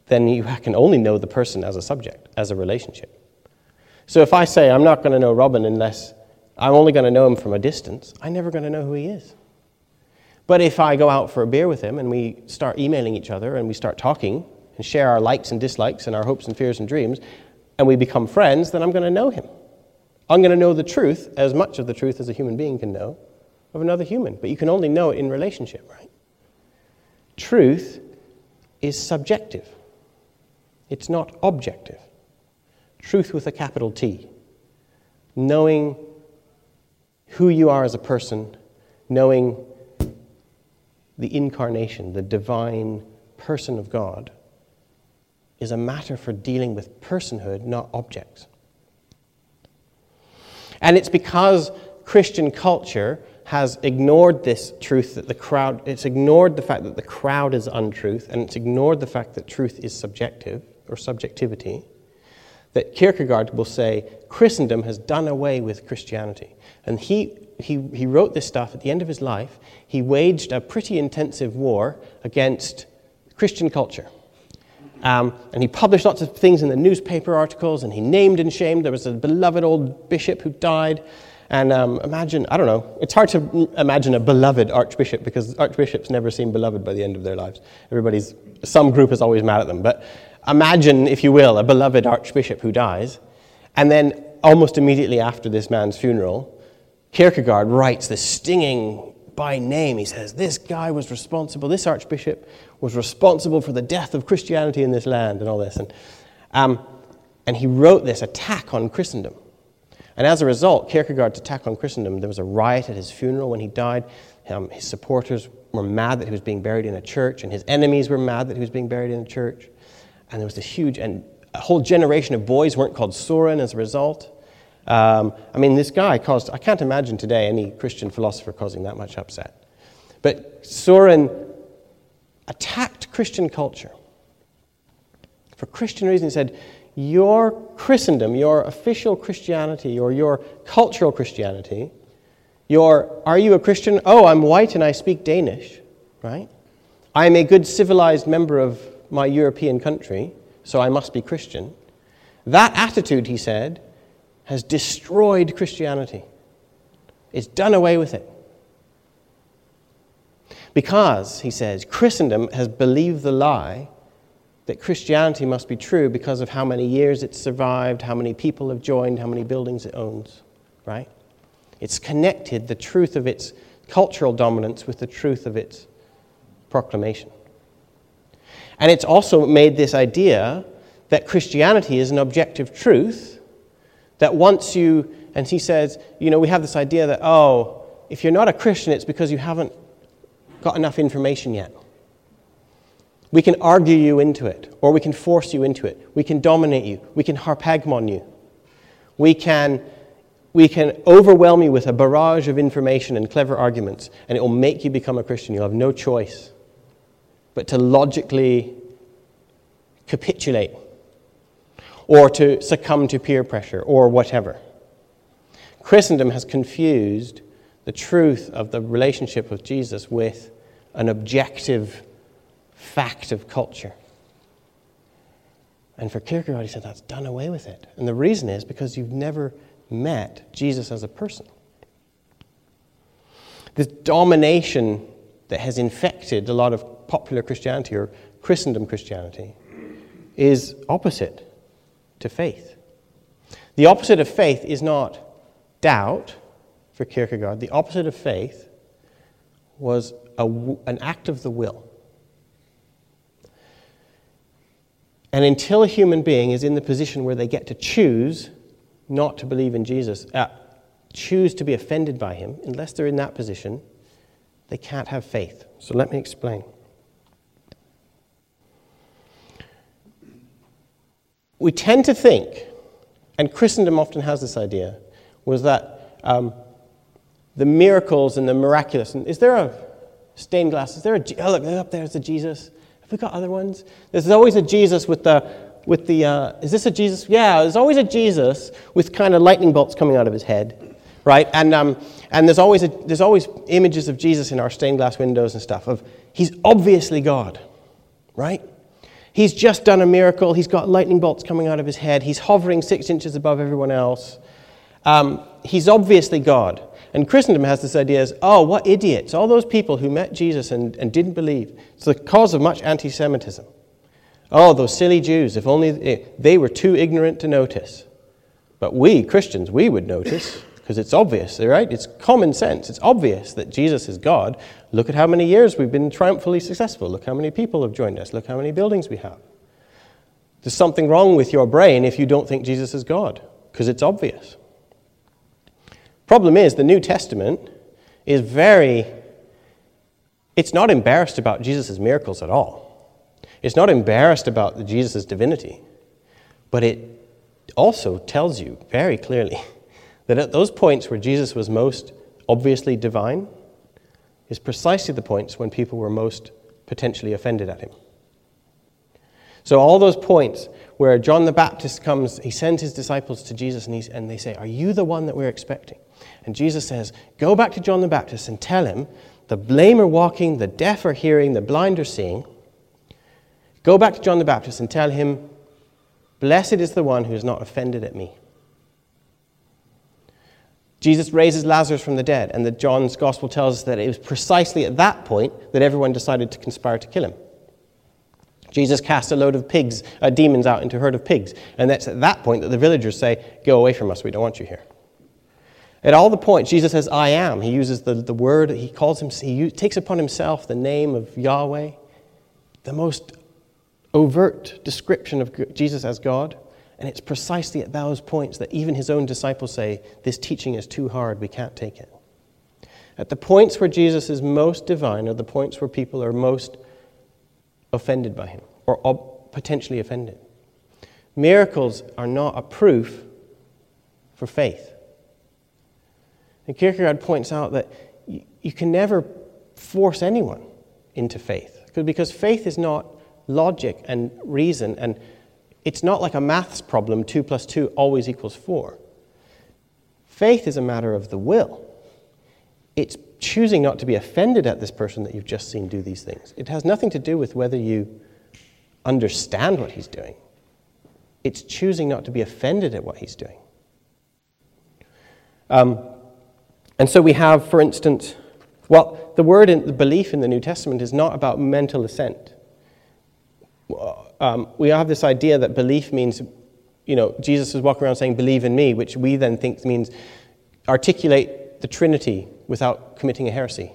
then you can only know the person as a subject, as a relationship. So if I say I'm not going to know Robin unless I'm only going to know him from a distance, I'm never going to know who he is. But if I go out for a beer with him and we start emailing each other and we start talking and share our likes and dislikes and our hopes and fears and dreams, and we become friends, then I'm going to know him. I'm going to know the truth, as much of the truth as a human being can know, of another human. But you can only know it in relationship, right? Truth is subjective. It's not objective. Truth with a capital T. Knowing who you are as a person, knowing the incarnation, the divine person of God, is a matter for dealing with personhood, not objects. And it's because Christian culture has ignored this truth that the crowd, it's ignored the fact that the crowd is untruth, and it's ignored the fact that truth is subjective, or subjectivity, that Kierkegaard will say Christendom has done away with Christianity. And he wrote this stuff at the end of his life. He waged a pretty intensive war against Christian culture. And he published lots of things in the newspaper articles, and he named and shamed. There was a beloved old bishop who died. And imagine, I don't know, it's hard to imagine a beloved archbishop, because archbishops never seem beloved by the end of their lives. Some group is always mad at them. But imagine, if you will, a beloved archbishop who dies. And then almost immediately after this man's funeral, Kierkegaard writes this stinging by name. He says, this guy was responsible, this archbishop was responsible for the death of Christianity in this land and all this. And he wrote this attack on Christendom. And as a result, Kierkegaard's attack on Christendom, there was a riot at his funeral when he died. His supporters were mad that he was being buried in a church, and his enemies were mad that he was being buried in a church. And there was this huge, and a whole generation of boys weren't called Soren as a result. I mean, this guy caused, I can't imagine today any Christian philosopher causing that much upset. But Soren attacked Christian culture. For Christian reasons, he said, your Christendom, your official Christianity, or your cultural Christianity, are you a Christian? Oh, I'm white and I speak Danish, right? I'm a good civilized member of my European country, so I must be Christian. That attitude, he said, has destroyed Christianity. It's done away with it. Because, he says, Christendom has believed the lie that Christianity must be true because of how many years it's survived, how many people have joined, how many buildings it owns, right? It's connected the truth of its cultural dominance with the truth of its proclamation. And it's also made this idea that Christianity is an objective truth, that once you, and he says, you know, we have this idea that, oh, if you're not a Christian, it's because you haven't got enough information yet. We can argue you into it, or we can force you into it. We can dominate you. We can harpagmon you. We can overwhelm you with a barrage of information and clever arguments, and it will make you become a Christian. You'll have no choice but to logically capitulate, or to succumb to peer pressure, or whatever. Christendom has confused the truth of the relationship with Jesus with an objective fact of culture. And for Kierkegaard, he said, that's done away with it. And the reason is because you've never met Jesus as a person. This domination that has infected a lot of popular Christianity, or Christendom Christianity, is opposite to faith. The opposite of faith is not doubt, for Kierkegaard. The opposite of faith was an act of the will. And until a human being is in the position where they get to choose not to believe in Jesus, choose to be offended by him, unless they're in that position, they can't have faith. So let me explain. We tend to think, and Christendom often has this idea, was that the miracles and the miraculous, and is there a stained glass? Is there oh look, up there's the Jesus. Have we got other ones? There's always a Jesus with the is this a Jesus? Yeah, there's always a Jesus with kind of lightning bolts coming out of his head, right? And there's always images of Jesus in our stained glass windows and stuff. He's obviously God, right? He's just done a miracle. He's got lightning bolts coming out of his head. He's hovering 6 inches above everyone else. He's obviously God. And Christendom has this idea as, oh, what idiots, all those people who met Jesus and didn't believe. It's the cause of much anti-Semitism. Oh, those silly Jews, if only they were too ignorant to notice. But we, Christians, we would notice, because it's obvious, right? It's common sense. It's obvious that Jesus is God. Look at how many years we've been triumphantly successful. Look how many people have joined us. Look how many buildings we have. There's something wrong with your brain if you don't think Jesus is God, because it's obvious. Problem is, the New Testament is it's not embarrassed about Jesus' miracles at all. It's not embarrassed about Jesus' divinity, but it also tells you very clearly that at those points where Jesus was most obviously divine is precisely the points when people were most potentially offended at him. So all those points where John the Baptist comes, he sends his disciples to Jesus and they say, "Are you the one that we're expecting?" And Jesus says, "Go back to John the Baptist and tell him, the lame are walking, the deaf are hearing, the blind are seeing. Go back to John the Baptist and tell him, blessed is the one who is not offended at me." Jesus raises Lazarus from the dead, and John's gospel tells us that it was precisely at that point that everyone decided to conspire to kill him. Jesus casts a load of demons out into a herd of pigs, and that's at that point that the villagers say, "Go away from us, we don't want you here." At all the points, Jesus says, "I am." He uses the word, he takes upon himself the name of Yahweh, the most overt description of Jesus as God, and it's precisely at those points that even his own disciples say, "This teaching is too hard, we can't take it." At the points where Jesus is most divine are the points where people are most offended by him, or potentially offended. Miracles are not a proof for faith. And Kierkegaard points out that you can never force anyone into faith, because faith is not logic and reason, and it's not like a maths problem, 2 plus 2 always equals 4. Faith is a matter of the will. It's choosing not to be offended at this person that you've just seen do these things. It has nothing to do with whether you understand what he's doing. It's choosing not to be offended at what he's doing. And so we have, for instance, the word in the belief in the New Testament is not about mental assent. We have this idea that belief means, Jesus was walking around saying, "Believe in me," which we then think means articulate the Trinity without committing a heresy,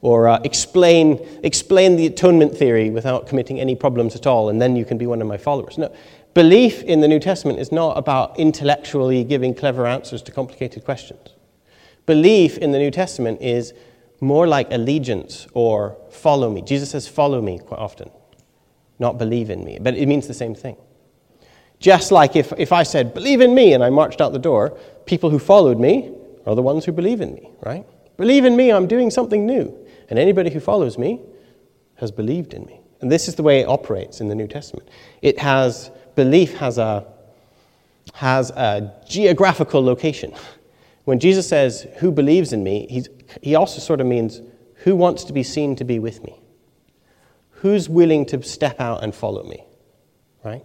or explain the atonement theory without committing any problems at all, and then you can be one of my followers. No, belief in the New Testament is not about intellectually giving clever answers to complicated questions. Belief in the New Testament is more like allegiance or follow me. Jesus says, "Follow me" quite often, not "believe in me," but it means the same thing. Just like if I said, "Believe in me," and I marched out the door, people who followed me are the ones who believe in me, right? Believe in me, I'm doing something new. And anybody who follows me has believed in me. And this is the way it operates in the New Testament. Belief has a geographical location. When Jesus says, "Who believes in me," he also sort of means, who wants to be seen to be with me? Who's willing to step out and follow me, right?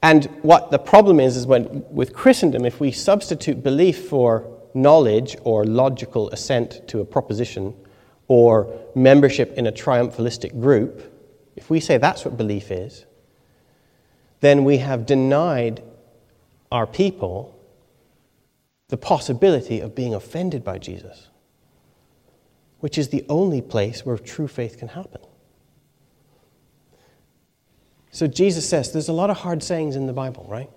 And what the problem is with Christendom, if we substitute belief for knowledge or logical assent to a proposition or membership in a triumphalistic group, if we say that's what belief is, then we have denied our people the possibility of being offended by Jesus, which is the only place where true faith can happen. So Jesus says, there's a lot of hard sayings in the Bible, right?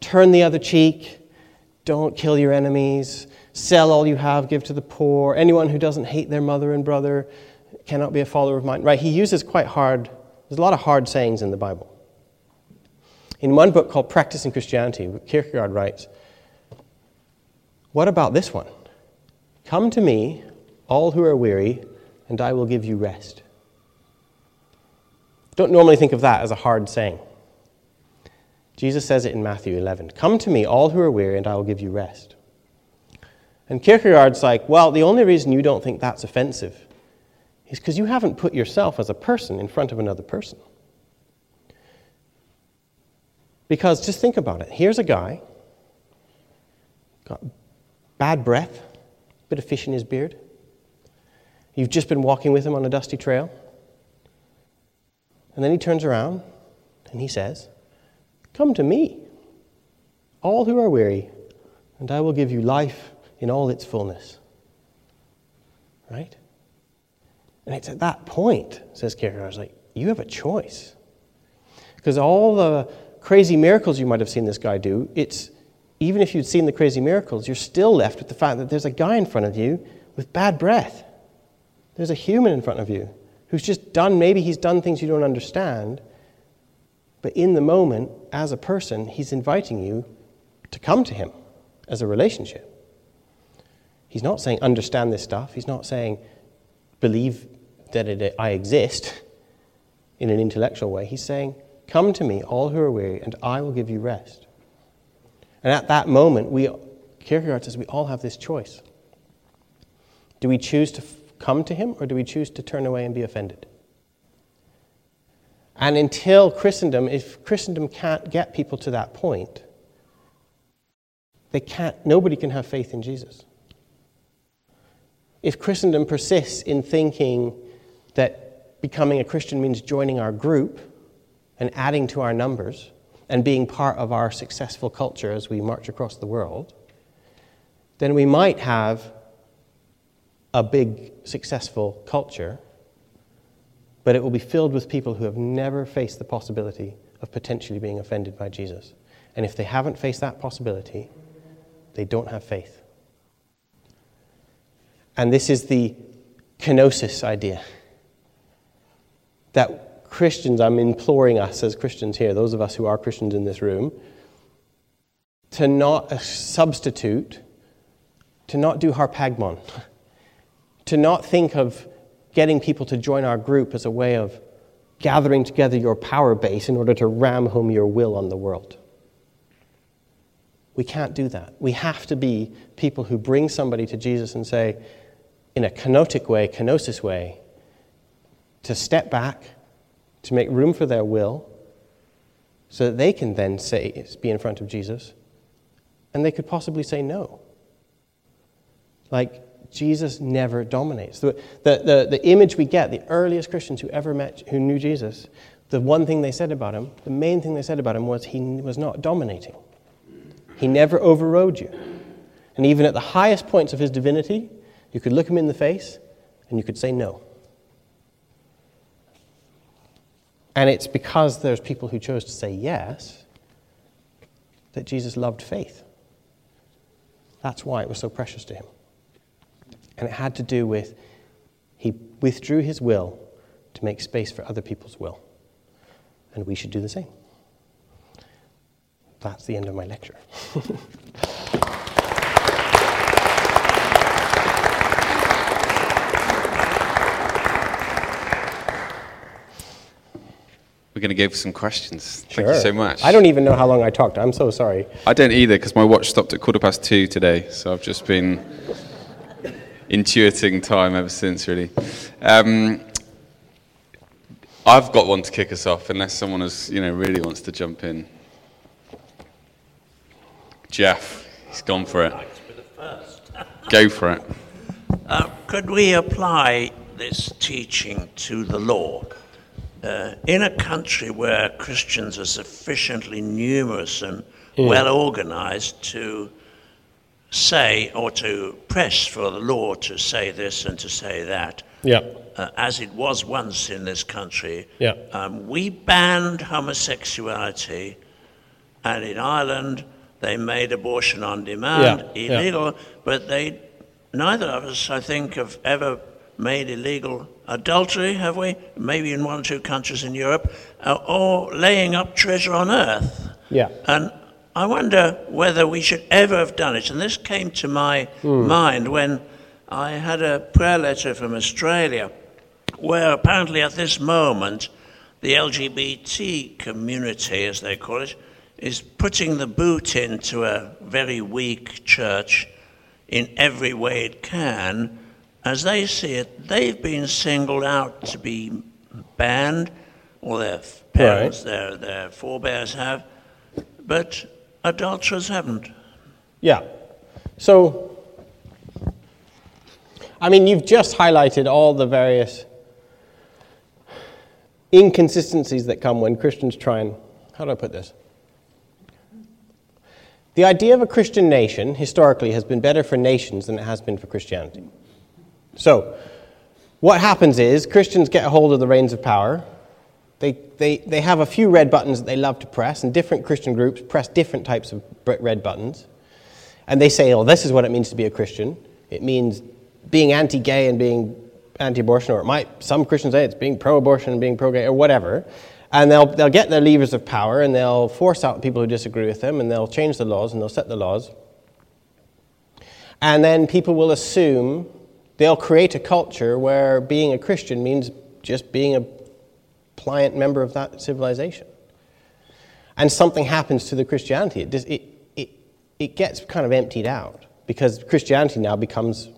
Turn the other cheek, don't kill your enemies, sell all you have, give to the poor, anyone who doesn't hate their mother and brother cannot be a follower of mine, right? He uses there's a lot of hard sayings in the Bible. In one book called Practicing Christianity, Kierkegaard writes, what about this one? "Come to me, all who are weary, and I will give you rest." Don't normally think of that as a hard saying. Jesus says it in Matthew 11. "Come to me, all who are weary, and I will give you rest." And Kierkegaard's like, the only reason you don't think that's offensive is because you haven't put yourself as a person in front of another person. Because just think about it. Here's a guy, got bad breath, bit of fish in his beard. You've just been walking with him on a dusty trail. And then he turns around and he says, "Come to me, all who are weary, and I will give you life in all its fullness." Right? And it's at that point, says Kierkegaard, I was like, you have a choice. Because all the crazy miracles you might have seen this guy do, it's even if you'd seen the crazy miracles, you're still left with the fact that there's a guy in front of you with bad breath. There's a human in front of you who's just done, maybe he's done things you don't understand, but in the moment, as a person, he's inviting you to come to him as a relationship. He's not saying, understand this stuff. He's not saying, believe that I exist in an intellectual way. He's saying, come to me, all who are weary, and I will give you rest. And at that moment, Kierkegaard says, we all have this choice. Do we choose to come to him, or do we choose to turn away and be offended? And until Christendom, if Christendom can't get people to that point, nobody can have faith in Jesus. If Christendom persists in thinking that becoming a Christian means joining our group and adding to our numbers and being part of our successful culture as we march across the world, then we might have a big, successful culture, but it will be filled with people who have never faced the possibility of potentially being offended by Jesus. And if they haven't faced that possibility, they don't have faith. And this is the kenosis idea. That Christians, I'm imploring us as Christians here, those of us who are Christians in this room, to not substitute, to not do harpagmon, to not think of getting people to join our group as a way of gathering together your power base in order to ram home your will on the world. We can't do that. We have to be people who bring somebody to Jesus and say, in a kenotic way, kenosis way, to step back, to make room for their will, so that they can then say, be in front of Jesus, and they could possibly say no. Like, Jesus never dominates. The image we get, the earliest Christians who ever met, who knew Jesus, the main thing they said about him was he was not dominating. He never overrode you. And even at the highest points of his divinity, you could look him in the face and you could say no. And it's because there's people who chose to say yes that Jesus loved faith. That's why it was so precious to him. And it had to do with he withdrew his will to make space for other people's will. And we should do the same. That's the end of my lecture. We're going to go for some questions. Sure. Thank you so much. I don't even know how long I talked. I'm so sorry. I don't either, because my watch stopped at 2:15 today, so I've just been intuiting time ever since, really. I've got one to kick us off, unless someone has, really wants to jump in. Jeff, he's gone for it. Go for it. Could we apply this teaching to the law? In a country where Christians are sufficiently numerous and well organized to say or to press for the law to say this and to say that, as it was once in this country, we banned homosexuality, and in Ireland, they made abortion on demand illegal, but neither of us, I think, have ever made illegal adultery, have we? Maybe in one or two countries in Europe, or laying up treasure on earth. Yeah. And I wonder whether we should ever have done it. And this came to my mind when I had a prayer letter from Australia, where apparently at this moment, the LGBT community, as they call it, is putting the boot into a very weak church in every way it can, as they see it, they've been singled out to be banned, or their parents, their forebears have, but adulterers haven't. Yeah. So, I mean, you've just highlighted all the various inconsistencies that come when Christians try and, how do I put this? The idea of a Christian nation, historically, has been better for nations than it has been for Christianity. So, what happens is, Christians get a hold of the reins of power, they have a few red buttons that they love to press, and different Christian groups press different types of red buttons, and they say, oh, this is what it means to be a Christian. It means being anti-gay and being anti-abortion, or it might, some Christians say it's being pro-abortion and being pro-gay, or whatever. And they'll get their levers of power, and they'll force out people who disagree with them, and they'll change the laws, and they'll set the laws. And then people will assume, they'll create a culture where being a Christian means just being a pliant member of that civilization. And something happens to the Christianity. It gets kind of emptied out, because Christianity now becomes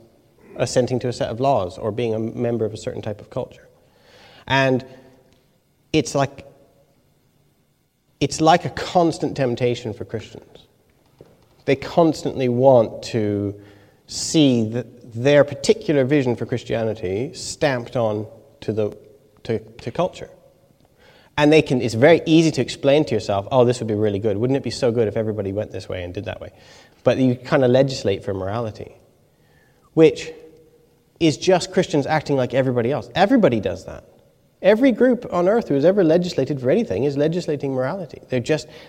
assenting to a set of laws, or being a member of a certain type of culture. And it's like a constant temptation for Christians. They constantly want to see their particular vision for Christianity stamped on to culture. And they can. It's very easy to explain to yourself, oh, this would be really good. Wouldn't it be so good if everybody went this way and did that way? But you kind of legislate for morality, which is just Christians acting like everybody else. Everybody does that. Every group on earth who has ever legislated for anything is legislating morality.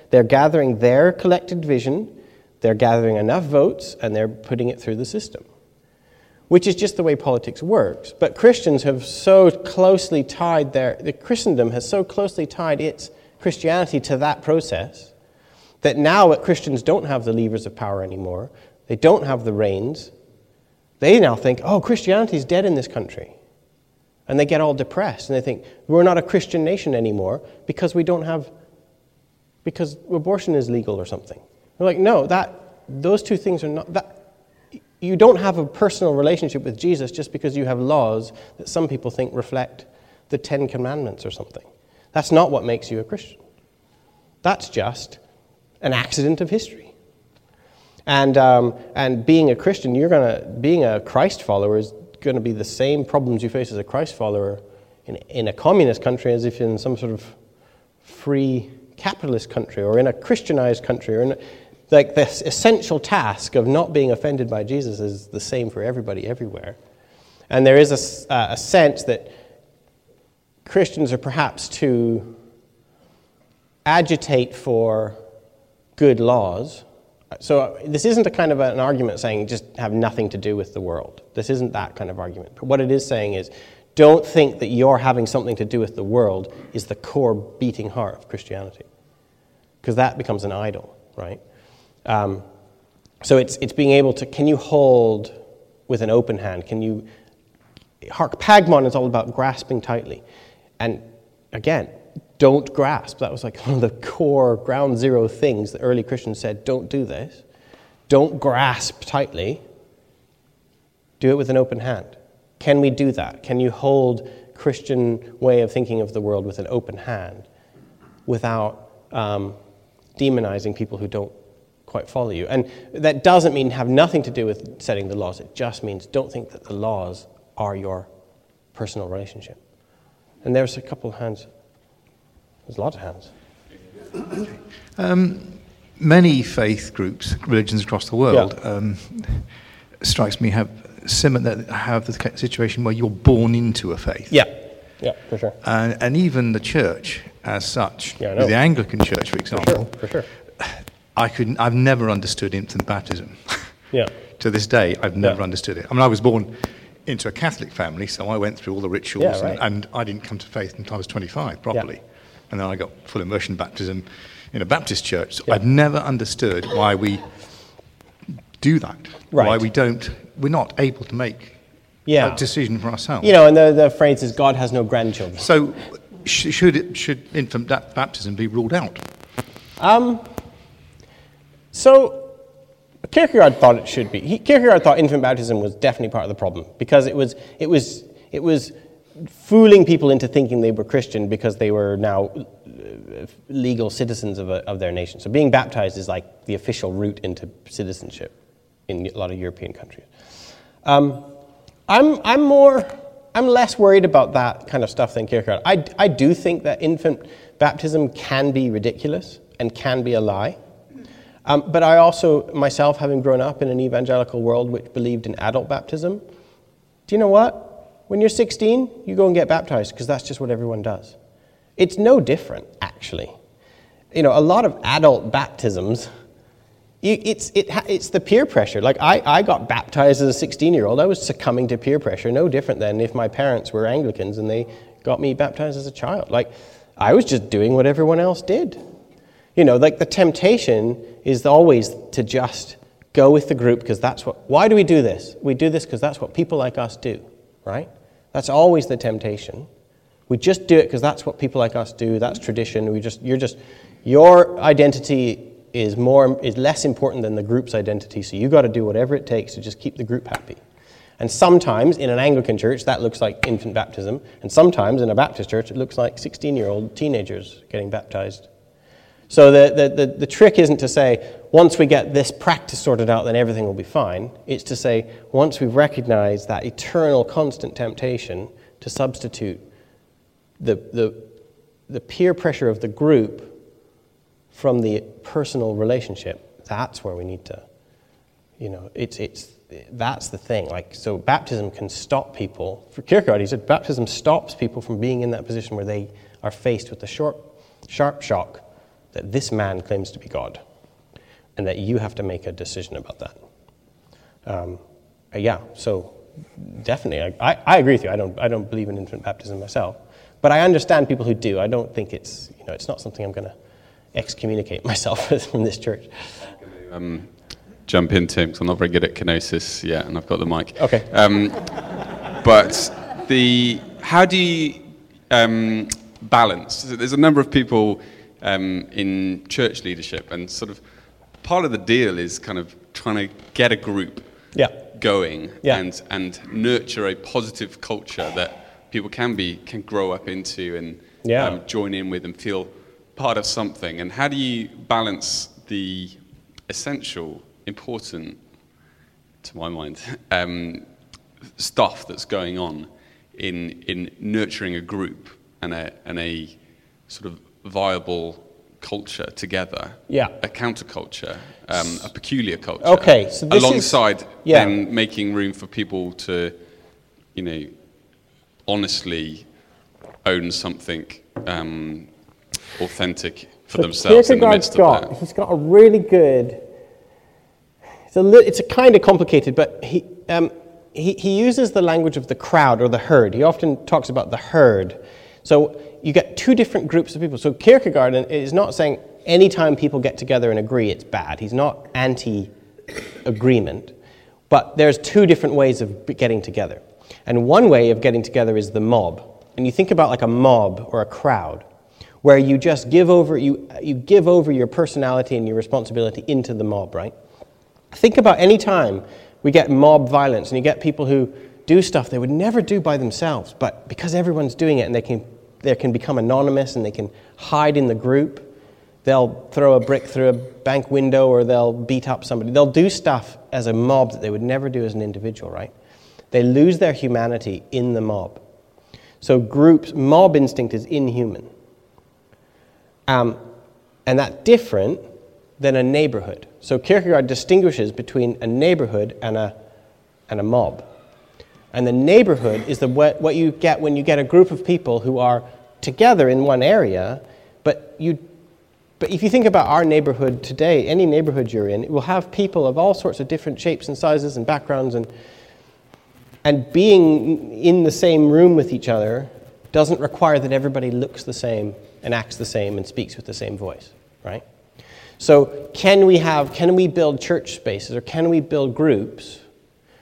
They're gathering their collected vision, they're gathering enough votes, and they're putting it through the system, which is just the way politics works. But Christians have so closely tied Christendom has so closely tied its Christianity to that process that now Christians don't have the levers of power anymore. They don't have the reins. They now think, oh, Christianity's dead in this country. And they get all depressed, and they think, we're not a Christian nation anymore because abortion is legal or something. They're like, no, those two things are not, you don't have a personal relationship with Jesus just because you have laws that some people think reflect the Ten Commandments or something. That's not what makes you a Christian. That's just an accident of history. And being a Christian, being a Christ follower is going to be the same problems you face as a Christ follower in a communist country as if in some sort of free capitalist country, or in a Christianized country, or like this essential task of not being offended by Jesus is the same for everybody everywhere. And there is a sense that Christians are perhaps to agitate for good laws. So this isn't a kind of an argument saying just have nothing to do with the world. This isn't that kind of argument. But what it is saying is, don't think that your having something to do with the world is the core beating heart of Christianity, because that becomes an idol, right? So it's being able to, can you hold with an open hand? Harpagmon is all about grasping tightly. And again, don't grasp. That was like one of the core ground zero things that early Christians said, don't do this. Don't grasp tightly. Do it with an open hand. Can we do that? Can you hold Christian way of thinking of the world with an open hand without demonizing people who don't quite follow you? And that doesn't mean have nothing to do with setting the laws. It just means don't think that the laws are your personal relationship. And there's a couple of hands. There's a lot of hands. Many faith groups, religions across the world, yeah. Strikes me, have the situation where you're born into a faith. Yeah, for sure. And even the church as such, the Anglican church, for example. For sure. I've never understood infant baptism. Yeah. To this day, I've never understood it. I mean, I was born into a Catholic family, so I went through all the rituals, and I didn't come to faith until I was 25, properly. Yeah. And then I got full immersion baptism in a Baptist church. So I've never understood why we do that. Right. Why we're not able to make a decision for ourselves. And the phrase is, God has no grandchildren. So should infant baptism be ruled out? So But Kierkegaard thought it should be. Kierkegaard thought infant baptism was definitely part of the problem, because it was fooling people into thinking they were Christian because they were now legal citizens of their nation. So being baptized is like the official route into citizenship in a lot of European countries. I'm less worried about that kind of stuff than Kierkegaard. I do think that infant baptism can be ridiculous and can be a lie. But I also, myself, having grown up in an evangelical world which believed in adult baptism, do you know what? When you're 16, you go and get baptized, because that's just what everyone does. It's no different, actually. You know, a lot of adult baptisms, it's the peer pressure. Like, I got baptized as a 16-year-old. I was succumbing to peer pressure, no different than if my parents were Anglicans and they got me baptized as a child. Like, I was just doing what everyone else did. You know, like, the temptation is always to just go with the group, because that's what... Why do we do this? We do this because that's what people like us do, right? That's always the temptation. We just do it because that's what people like us do. That's tradition. Your identity is less important than the group's identity, so you got to do whatever it takes to just keep the group happy. And sometimes in an Anglican church, that looks like infant baptism, and sometimes in a Baptist church, it looks like 16-year-old teenagers getting baptized. So the trick isn't to say, once we get this practice sorted out, then everything will be fine. It's to say, once we've recognized that eternal constant temptation to substitute the peer pressure of the group from the personal relationship, that's where we need to, you know, that's the thing. Like, so baptism can stop people. For Kierkegaard, he said, baptism stops people from being in that position where they are faced with the sharp shock that this man claims to be God, and that you have to make a decision about that. Yeah, so definitely, I agree with you. I don't believe in infant baptism myself, but I understand people who do. I don't think it's, you know, it's not something I'm going to excommunicate myself from this church. Jump into because I'm not very good at kenosis yet, and I've got the mic. Okay. But how do you balance? So there's a number of people in church leadership, and sort of part of the deal is kind of trying to get a group going and nurture a positive culture that people can grow up into and join in with and feel part of something. And how do you balance the essential, important, to my mind, stuff that's going on in nurturing a group and a sort of viable culture together, a counterculture, a peculiar culture, so this alongside then making room for people to, you know, honestly own something authentic for themselves in the midst of that. He's got a really good... It's a kind of complicated, but he uses the language of the crowd or the herd. He often talks about the herd. So you get two different groups of people. So Kierkegaard is not saying any time people get together and agree, it's bad. He's not anti-agreement. But there's two different ways of getting together. And one way of getting together is the mob. And you think about like a mob or a crowd, where you just give over your personality and your responsibility into the mob, right? Think about any time we get mob violence and you get people who do stuff they would never do by themselves, but because everyone's doing it and they can become anonymous and they can hide in the group. They'll throw a brick through a bank window, or they'll beat up somebody. They'll do stuff as a mob that they would never do as an individual, right? They lose their humanity in the mob. So mob instinct is inhuman. And that's different than a neighborhood. So Kierkegaard distinguishes between a neighborhood and a mob. And the neighborhood is what you get when you get a group of people who are together in one area, but if you think about our neighborhood today, any neighborhood you're in, it will have people of all sorts of different shapes and sizes and backgrounds, and being in the same room with each other doesn't require that everybody looks the same and acts the same and speaks with the same voice, right? So can we build church spaces, or can we build groups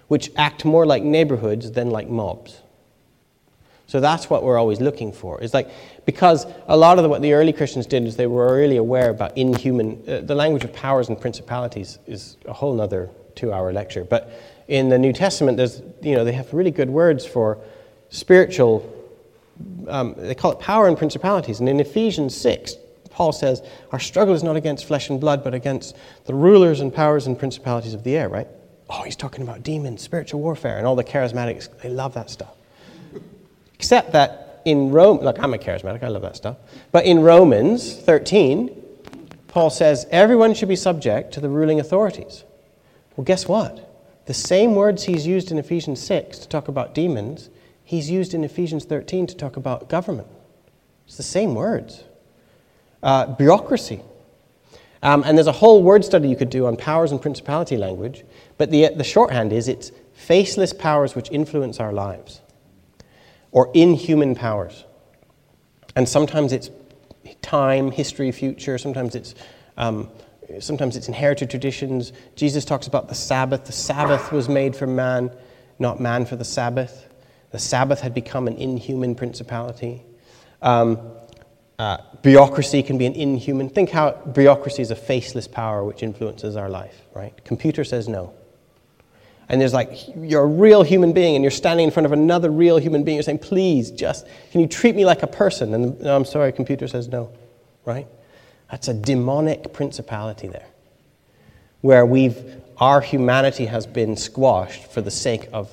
which act more like neighborhoods than like mobs? So that's what we're always looking for. It's like, because a lot of what the early Christians did is they were really aware about inhuman, the language of powers and principalities is a whole other two-hour lecture. But in the New Testament, there's, you know, they have really good words for spiritual, they call it power and principalities. And in Ephesians 6, Paul says, our struggle is not against flesh and blood, but against the rulers and powers and principalities of the air, right? Oh, he's talking about demons, spiritual warfare, and all the charismatics, they love that stuff. Except that in Rome, look, I'm a charismatic, I love that stuff. But in Romans 13, Paul says, everyone should be subject to the ruling authorities. Well, guess what? The same words he's used in Ephesians 6 to talk about demons, he's used in Ephesians 13 to talk about government. It's the same words. Bureaucracy. And there's a whole word study you could do on powers and principality language, but the shorthand is it's faceless powers which influence our lives, or inhuman powers. And sometimes it's time, history, future, sometimes it's inherited traditions. Jesus talks about the Sabbath. The Sabbath was made for man, not man for the Sabbath. The Sabbath had become an inhuman principality. Bureaucracy can be an inhuman. Think how bureaucracy is a faceless power which influences our life, right? Computer says no. And there's like, you're a real human being and you're standing in front of another real human being. You're saying, please, just, can you treat me like a person? And no, I'm sorry, computer says no, right? That's a demonic principality there, where our humanity has been squashed for the sake of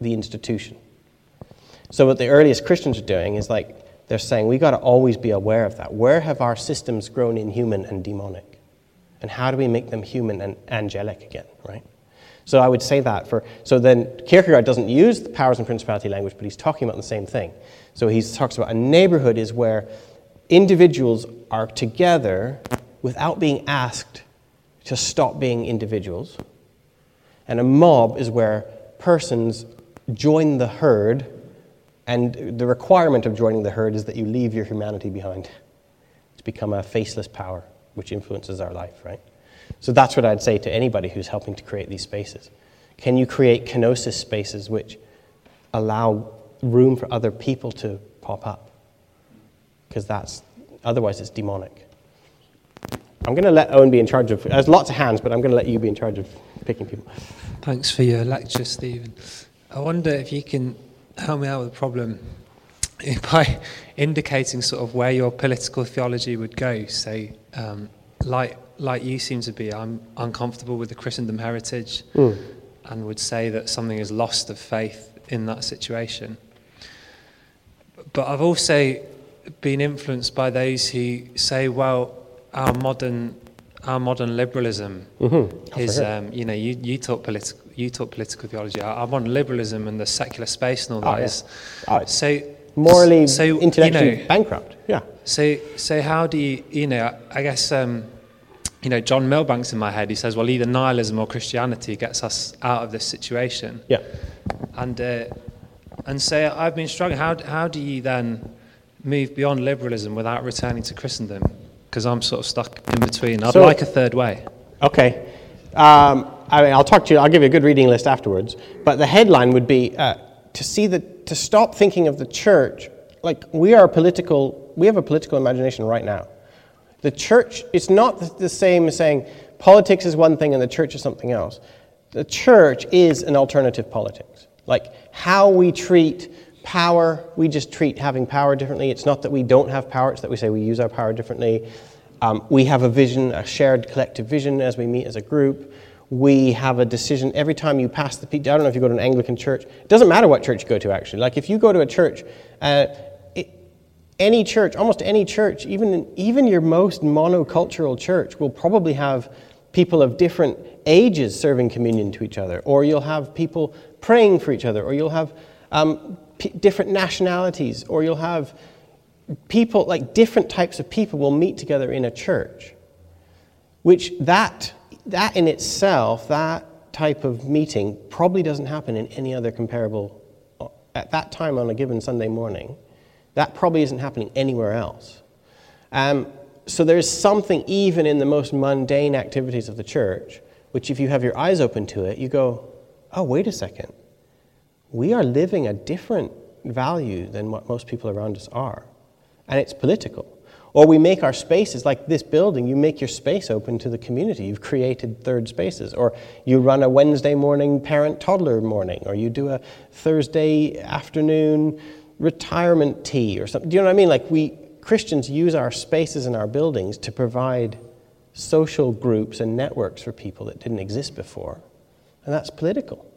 the institution. So what the earliest Christians are doing is like, they're saying we got to always be aware of that. Where have our systems grown inhuman and demonic? And how do we make them human and angelic again, right? So I would say that for, so then Kierkegaard doesn't use the powers and principality language, but he's talking about the same thing. So he talks about a neighborhood is where individuals are together without being asked to stop being individuals. And a mob is where persons join the herd, and the requirement of joining the herd is that you leave your humanity behind. It's become a faceless power which influences our life, right? So that's what I'd say to anybody who's helping to create these spaces. Can you create kenosis spaces which allow room for other people to pop up? Because that's, otherwise it's demonic. I'm going to let Owen be in charge of, there's lots of hands, but I'm going to let you be in charge of picking people. Thanks for your lecture, Stephen. I wonder if you can help me out with the problem by indicating sort of where your political theology would go. So, like you seem to be, I'm uncomfortable with the Christendom heritage and would say that something is lost of faith in that situation. But I've also been influenced by those who say, well, our modern liberalism is, you know, you taught political theology. Our modern liberalism and the secular space and all that is so morally, intellectually, you know, bankrupt. Yeah. So how do you, you know, I guess, you know, John Milbank's in my head. He says, well, either nihilism or Christianity gets us out of this situation. Yeah. And so I've been struggling. How do you then move beyond liberalism without returning to Christendom? Because I'm sort of stuck in between. I'd like a third way. Okay. I mean, I'll talk to you. I'll give you a good reading list afterwards. But the headline would be to stop thinking of the church like we are we have a political imagination right now. The church, it's not the same as saying politics is one thing and the church is something else. The church is an alternative politics. Like how we treat power, we just treat having power differently. It's not that we don't have power, it's that we say we use our power differently. We have a vision, a shared collective vision as we meet as a group. We have a decision every time you pass the... I don't know if you go to an Anglican church. It doesn't matter what church you go to, actually. Like, if you go to a church, any church, almost any church, even your most monocultural church will probably have people of different ages serving communion to each other, or you'll have people praying for each other, or you'll have... different nationalities, or you'll have people, like different types of people will meet together in a church, which that in itself, that type of meeting probably doesn't happen in any other comparable, at that time on a given Sunday morning, that probably isn't happening anywhere else. So there's something even in the most mundane activities of the church, which if you have your eyes open to it, you go, oh, wait a second. We are living a different value than what most people around us are. And it's political. Or we make our spaces, like this building, you make your space open to the community. You've created third spaces. Or you run a Wednesday morning parent-toddler morning, or you do a Thursday afternoon retirement tea or something. Do you know what I mean? Like, we Christians use our spaces and our buildings to provide social groups and networks for people that didn't exist before. And that's political.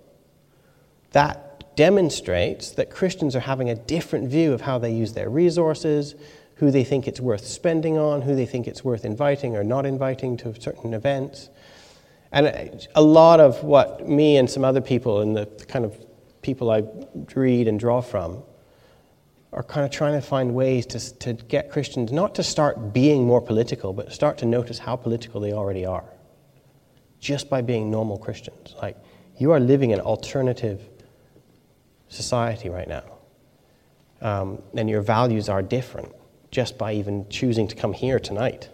That demonstrates that Christians are having a different view of how they use their resources, who they think it's worth spending on, who they think it's worth inviting or not inviting to certain events. And a lot of what me and some other people and the kind of people I read and draw from are kind of trying to find ways to get Christians not to start being more political, but start to notice how political they already are, just by being normal Christians. Like, you are living in an alternative society right now, and your values are different. Just by even choosing to come here tonight.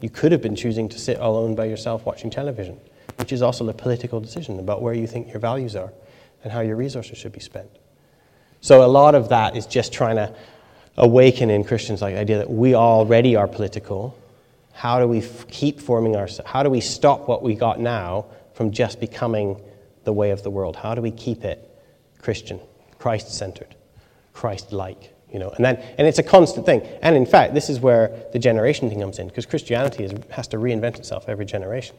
You could have been choosing to sit alone by yourself watching television, which is also a political decision about where you think your values are and how your resources should be spent. So a lot of that is just trying to awaken in Christians like the idea that we already are political. How do we keep forming ourselves? How do we stop what we got now from just becoming the way of the world? How do we keep it Christian, Christ-centered, Christ-like? You know, and it's a constant thing. And in fact, this is where the generation thing comes in, because Christianity has to reinvent itself every generation,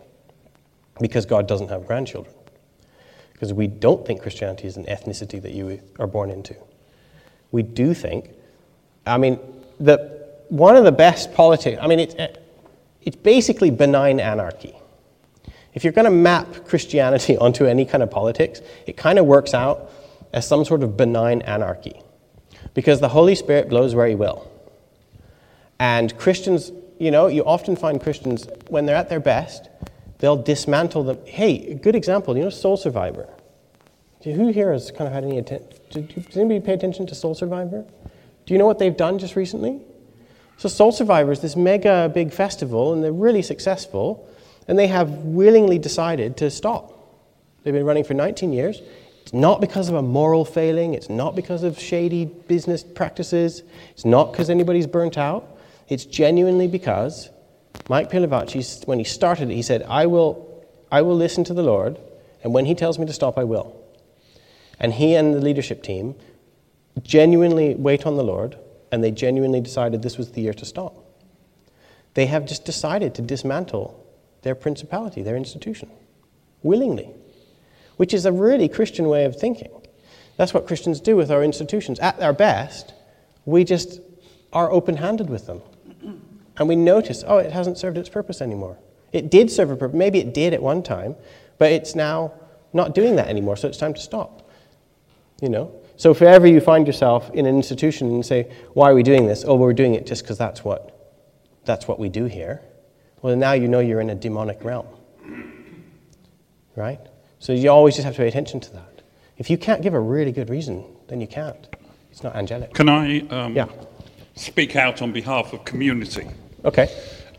because God doesn't have grandchildren, because we don't think Christianity is an ethnicity that you are born into. We do think, I mean, one of the best politics, I mean, it's basically benign anarchy. If you're going to map Christianity onto any kind of politics, it kind of works out as some sort of benign anarchy. Because the Holy Spirit blows where he will. And Christians, you know, you often find Christians, when they're at their best, they'll dismantle them. Hey, a good example, you know, Soul Survivor. Who here has kind of had any attention? Does anybody pay attention to Soul Survivor? Do you know what they've done just recently? So Soul Survivor is this mega big festival, and they're really successful, and they have willingly decided to stop. They've been running for 19 years. It's not because of a moral failing. It's not because of shady business practices. It's not because anybody's burnt out. It's genuinely because Mike Pilavacci, when he started it, he said, I will listen to the Lord, and when he tells me to stop, I will. And he and the leadership team genuinely wait on the Lord, and they genuinely decided this was the year to stop. They have just decided to dismantle their principality, their institution, willingly. Which is a really Christian way of thinking. That's what Christians do with our institutions. At our best, we just are open-handed with them. And we notice, oh, it hasn't served its purpose anymore. It did serve a purpose. Maybe it did at one time, but it's now not doing that anymore, so it's time to stop. You know? So if ever you find yourself in an institution and say, why are we doing this? Oh, we're doing it just because that's what we do here. Well, now you know you're in a demonic realm. Right? So you always just have to pay attention to that. If you can't give a really good reason, then you can't. It's not angelic. Can I speak out on behalf of community? Okay.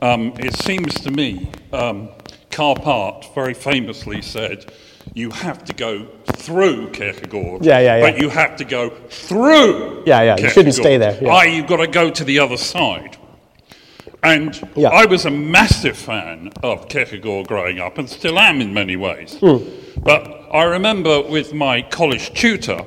It seems to me, Karpart very famously said, you have to go through Kierkegaard. Yeah. But you have to go through Kierkegaard. You shouldn't stay there. Yeah. You've got to go to the other side. And I was a massive fan of Kierkegaard growing up, and still am in many ways. But I remember with my college tutor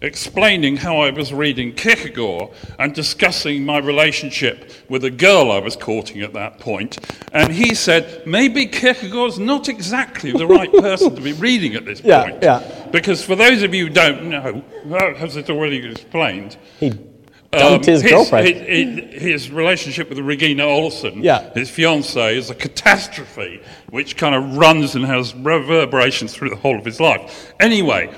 explaining how I was reading Kierkegaard and discussing my relationship with a girl I was courting at that point. And he said, maybe Kierkegaard's not exactly the right person to be reading at this point. Yeah. Because for those of you who don't know, as it's already explained... His girlfriend. His relationship with Regina Olsen, his fiancée, is a catastrophe which kind of runs and has reverberations through the whole of his life. Anyway,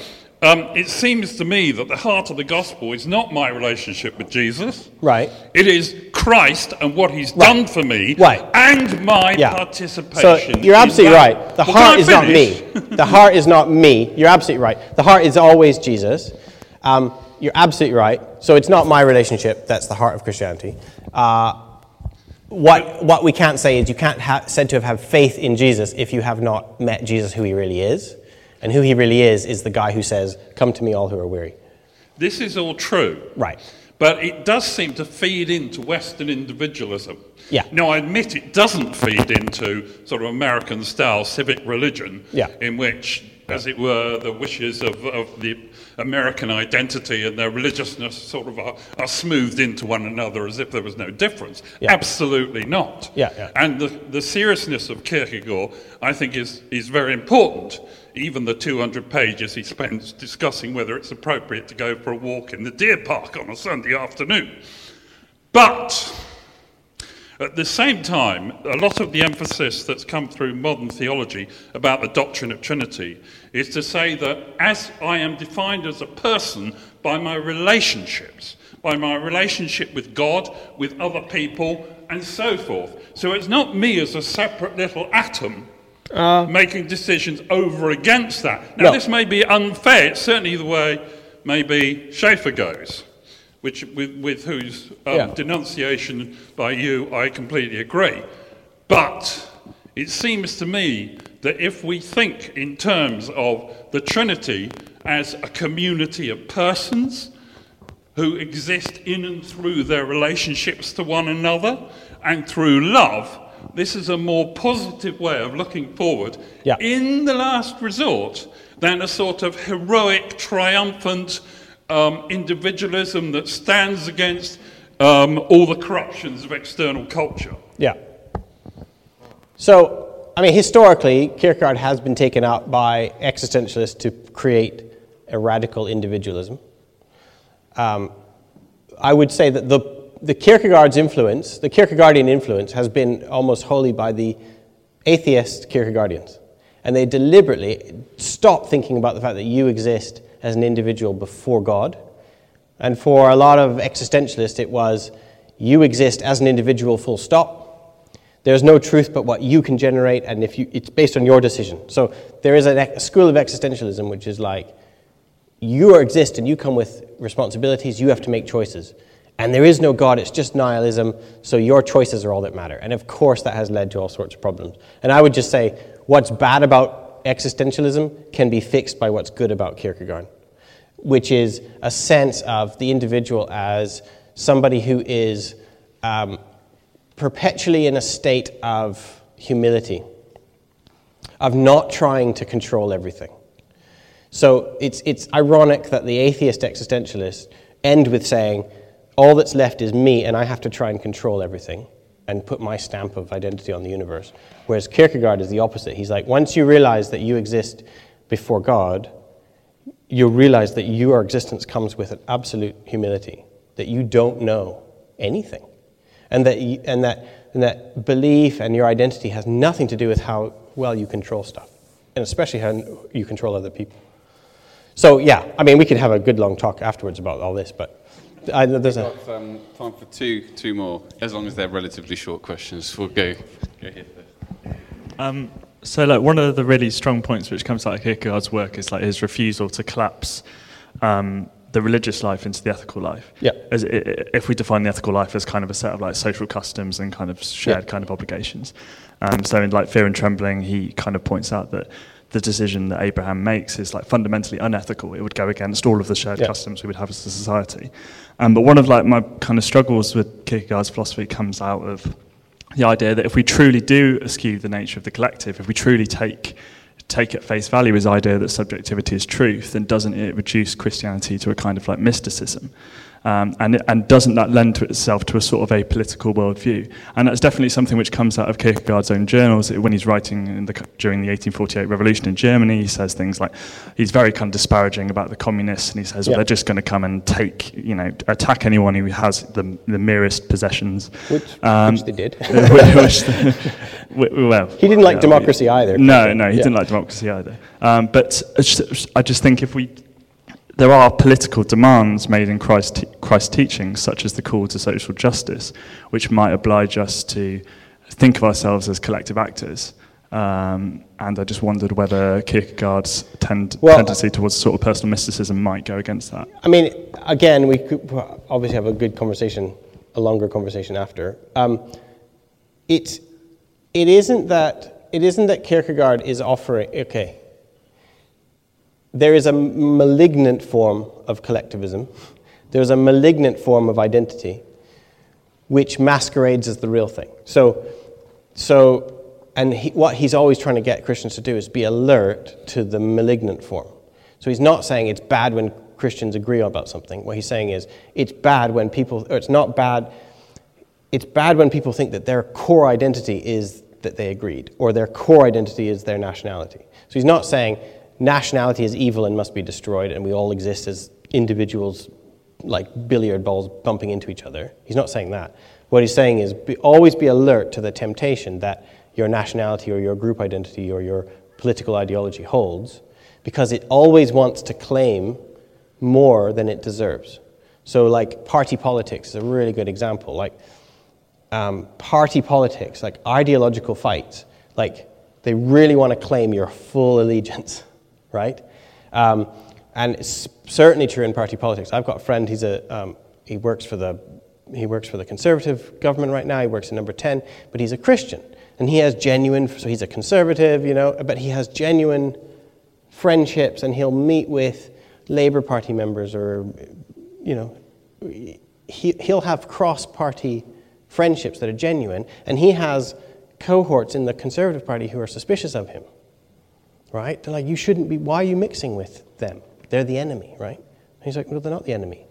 it seems to me that the heart of the gospel is not my relationship with Jesus. Right. It is Christ and what he's done for me and my participation. So you're absolutely right. The heart is not me. The heart is not me. You're absolutely right. The heart is always Jesus. You're absolutely right. So it's not my relationship. That's the heart of Christianity. What we can't say is you can't have faith in Jesus if you have not met Jesus, who he really is. And who he really is the guy who says, come to me all who are weary. this is all true. Right. But it does seem to feed into Western individualism. Yeah. Now, I admit it doesn't feed into sort of American-style civic religion, yeah, in which, as it were, the wishes of the American identity and their religiousness sort of are smoothed into one another as if there was no difference. Yeah. Absolutely not. Yeah, yeah. And the seriousness of Kierkegaard, I think, is very important. Even the 200 pages he spends discussing whether it's appropriate to go for a walk in the deer park on a Sunday afternoon. But at the same time, a lot of the emphasis that's come through modern theology about the doctrine of Trinity is to say that as I am defined as a person by my relationships, by my relationship with God, with other people, and so forth. So it's not me as a separate little atom making decisions over against that. Now, this may be unfair. It's certainly the way maybe Schaeffer goes, which with whose denunciation by you I completely agree. But it seems to me that if we think in terms of the Trinity as a community of persons who exist in and through their relationships to one another and through love, this is a more positive way of looking forward, in the last resort, than a sort of heroic, triumphant individualism that stands against all the corruptions of external culture. Yeah. So, I mean, historically, Kierkegaard has been taken out by existentialists to create a radical individualism. I would say that the Kierkegaard's influence, the Kierkegaardian influence, has been almost wholly by the atheist Kierkegaardians. And they deliberately stop thinking about the fact that you exist as an individual before God. And for a lot of existentialists, it was, you exist as an individual, full stop. There's no truth but what you can generate, and if you, it's based on your decision. So there is a school of existentialism which is like, you exist and you come with responsibilities, you have to make choices. And there is no God, it's just nihilism, so your choices are all that matter. And of course that has led to all sorts of problems. And I would just say, what's bad about existentialism can be fixed by what's good about Kierkegaard, which is a sense of the individual as somebody who is perpetually in a state of humility, of not trying to control everything. So it's ironic that the atheist existentialists end with saying, all that's left is me, and I have to try and control everything and put my stamp of identity on the universe. Whereas Kierkegaard is the opposite. He's like, once you realize that you exist before God, you realize that your existence comes with an absolute humility, that you don't know anything, and that belief and your identity has nothing to do with how well you control stuff, and especially how you control other people. So yeah, I mean, we could have a good long talk afterwards about all this, but there's got time for two more, as long as they're relatively short questions. We'll go here first. So, like, one of the really strong points which comes out of Kierkegaard's work is like his refusal to collapse the religious life into the ethical life. Yeah. As if we define the ethical life as kind of a set of like social customs and kind of shared kind of obligations. So, in like Fear and Trembling, he kind of points out that the decision that Abraham makes is like fundamentally unethical. It would go against all of the shared customs we would have as a society. But one of like my kind of struggles with Kierkegaard's philosophy comes out of the idea that if we truly do eschew the nature of the collective, if we truly take at face value his idea that subjectivity is truth, then doesn't it reduce Christianity to a kind of like mysticism? And doesn't that lend to itself to a sort of a political worldview? And that's definitely something which comes out of Kierkegaard's own journals. When he's writing during the 1848 revolution in Germany, he says things like, he's very kind of disparaging about the communists, and he says, well, they're just going to come and take, you know, attack anyone who has the merest possessions. Which they did. He didn't like democracy either. No, he didn't like democracy either. But I just think if we... There are political demands made in Christ's teachings, such as the call to social justice, which might oblige us to think of ourselves as collective actors. And I just wondered whether Kierkegaard's tendency towards sort of personal mysticism might go against that. I mean, again, we could obviously have a good conversation, a longer conversation after. It isn't that Kierkegaard is offering... Okay. there is a malignant form of collectivism. There is a malignant form of identity which masquerades as the real thing. What he's always trying to get Christians to do is be alert to the malignant form. So he's not saying it's bad when Christians agree about something. What he's saying is it's bad when people think that their core identity is that they agreed, or their core identity is their nationality. So he's not saying nationality is evil and must be destroyed and we all exist as individuals like billiard balls bumping into each other. He's not saying that. What he's saying is always be alert to the temptation that your nationality or your group identity or your political ideology holds, because it always wants to claim more than it deserves. So like party politics is a really good example. Party politics, like ideological fights, like they really want to claim your full allegiance, right? And it's certainly true in party politics. I've got a friend. He works for the Conservative government right now. He works in Number 10, but he's a Christian, and he has genuine. So he's a conservative, you know, but he has genuine friendships, and he'll meet with Labour Party members, or you know, he'll have cross-party friendships that are genuine, and he has cohorts in the Conservative Party who are suspicious of him, right? They're like, you shouldn't be, why are you mixing with them? They're the enemy, right? And he's like, well, they're not the enemy.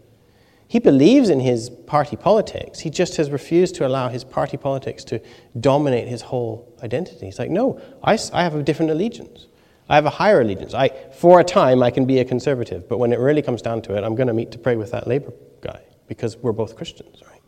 He believes in his party politics. He just has refused to allow his party politics to dominate his whole identity. He's like, no, I have a different allegiance. I have a higher allegiance. For a time, I can be a conservative, but when it really comes down to it, I'm going to meet to pray with that Labour guy because we're both Christians, right?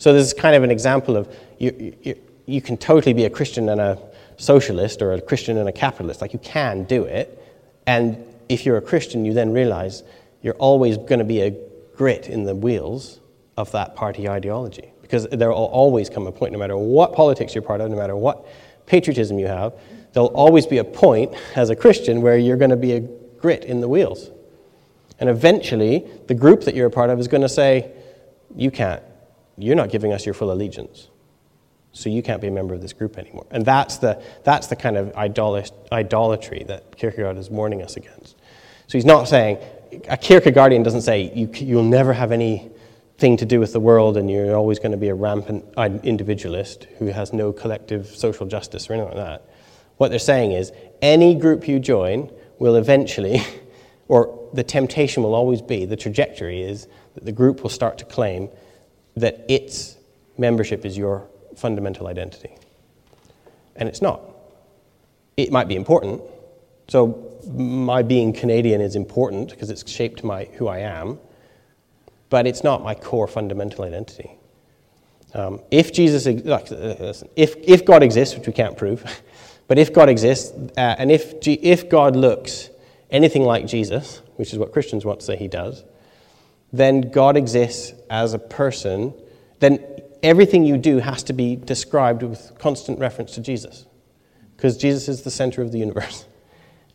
So this is kind of an example of you can totally be a Christian and a socialist, or a Christian and a capitalist. Like, you can do it. And if you're a Christian, you then realize you're always going to be a grit in the wheels of that party ideology, because there will always come a point, no matter what politics you're part of, no matter what patriotism you have, there'll always be a point as a Christian where you're going to be a grit in the wheels. And eventually, the group that you're a part of is going to say, you can't. You're not giving us your full allegiance, so you can't be a member of this group anymore. And that's the kind of idolatry that Kierkegaard is warning us against. So he's not saying, a Kierkegaardian doesn't say, you'll never have anything to do with the world and you're always going to be a rampant individualist who has no collective social justice or anything like that. What they're saying is, any group you join will eventually, or the temptation will always be, the trajectory is that the group will start to claim that its membership is your fundamental identity. And it's not. It might be important. So my being Canadian is important because it's shaped who I am, but it's not my core fundamental identity. If God exists, which we can't prove, but if God exists, and if God looks anything like Jesus, which is what Christians want to say he does, then God exists as a person, then everything you do has to be described with constant reference to Jesus, because Jesus is the center of the universe.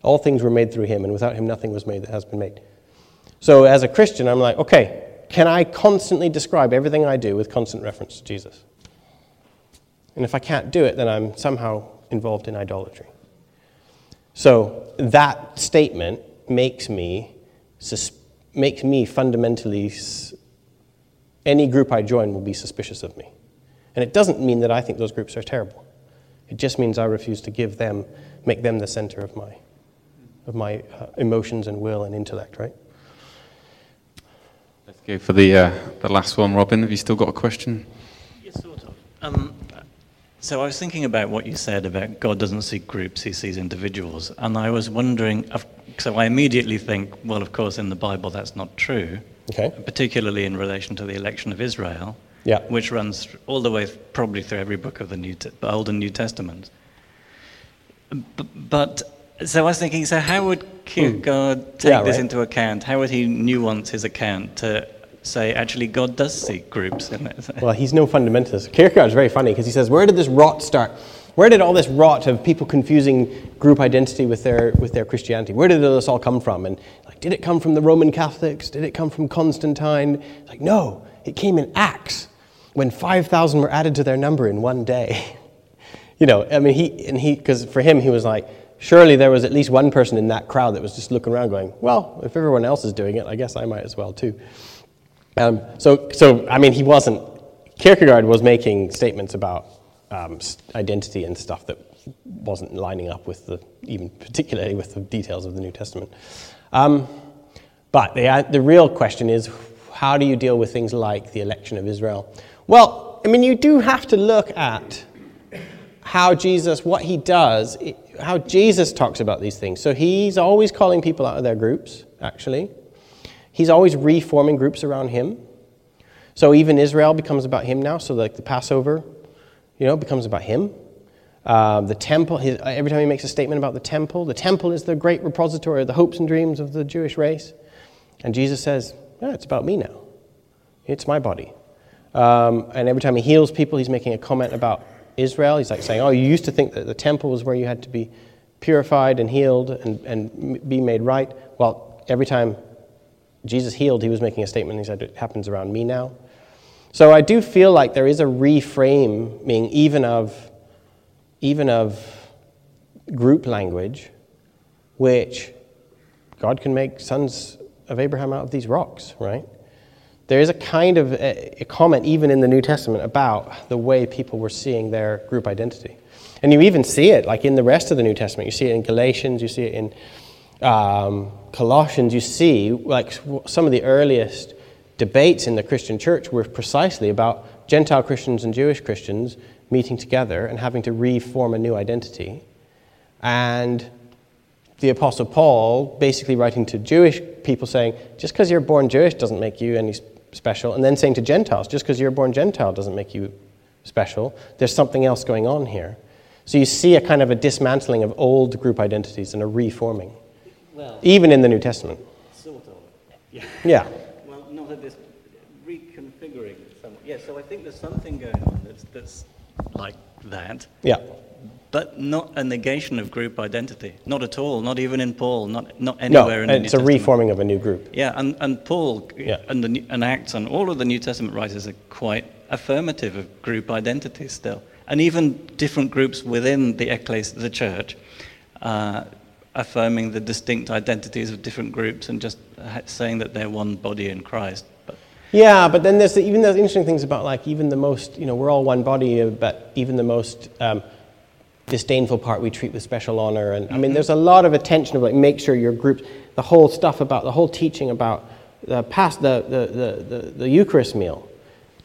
All things were made through him, and without him nothing was made that has been made. So as a Christian, I'm like, okay, can I constantly describe everything I do with constant reference to Jesus? And if I can't do it, then I'm somehow involved in idolatry. So that statement makes me fundamentally, any group I join will be suspicious of me. And it doesn't mean that I think those groups are terrible. It just means I refuse to make them the center of my emotions and will and intellect, right? Let's go for the last one, Robin. Have you still got a question? Yes, sort of. So I was thinking about what you said about God doesn't see groups, he sees individuals. And I was wondering, so I immediately think, well, of course, in the Bible that's not true, okay, particularly in relation to the election of Israel, yeah, which runs all the way probably through every book of the Old and New Testament. So I was thinking, so how would Kierkegaard take this into account? How would he nuance his account to say, actually, God does see groups in it? Well, he's no fundamentalist. Kierkegaard's very funny because he says, where did this rot start? Where did all this rot of people confusing group identity with their Christianity? Where did this all come from? And like, did it come from the Roman Catholics? Did it come from Constantine? It's like, no, it came in Acts when 5,000 were added to their number in one day. You know, I mean, because for him, he was like, Surely there was at least one person in that crowd that was just looking around going, well, if everyone else is doing it, I guess I might as well too. I mean, he wasn't, Kierkegaard was making statements about identity and stuff that wasn't lining up with the, even particularly with the details of the New Testament. But the real question is, how do you deal with things like the election of Israel? Well, I mean, you do have to look at how Jesus, what he does, how Jesus talks about these things. So he's always calling people out of their groups, actually. He's always reforming groups around him. So even Israel becomes about him now. So like the Passover, you know, becomes about him. The temple, every time he makes a statement about the temple is the great repository of the hopes and dreams of the Jewish race. And Jesus says, yeah, it's about me now. It's my body. And every time he heals people, he's making a comment about Israel. He's like saying, oh, you used to think that the temple was where you had to be purified and healed and be made right. Well, every time Jesus healed, he was making a statement. He said, it happens around me now. So I do feel like there is a reframing even of group language, which God can make sons of Abraham out of these rocks, right? There is a kind of a comment even in the New Testament about the way people were seeing their group identity. And you even see it, like in the rest of the New Testament. You see it in Galatians, you see it in Colossians. You see, like, some of the earliest debates in the Christian church were precisely about Gentile Christians and Jewish Christians meeting together and having to reform a new identity. And the Apostle Paul basically writing to Jewish people saying, just because you're born Jewish doesn't make you any special, and then saying to Gentiles, just because you're born Gentile doesn't make you special. There's something else going on here. So you see a kind of a dismantling of old group identities and a reforming, well, even in the New Testament. Sort of. Yeah. Yeah. Well, not that this reconfiguring. Yeah, so I think there's something going on that's like that. Yeah. But not a negation of group identity. Not at all, not even in Paul, not anywhere in the New Testament. No, it's a reforming of a new group. Yeah, and Paul and Acts and all of the New Testament writers are quite affirmative of group identity still. And even different groups within the ecclesia, the church, affirming the distinct identities of different groups and just saying that they're one body in Christ. Yeah, but then there's even those interesting things about, like, even the most, you know, we're all one body, but even the most... disdainful part we treat with special honor, and I mean there's a lot of attention of, like, make sure your group, the whole stuff about the whole teaching about the Eucharist meal.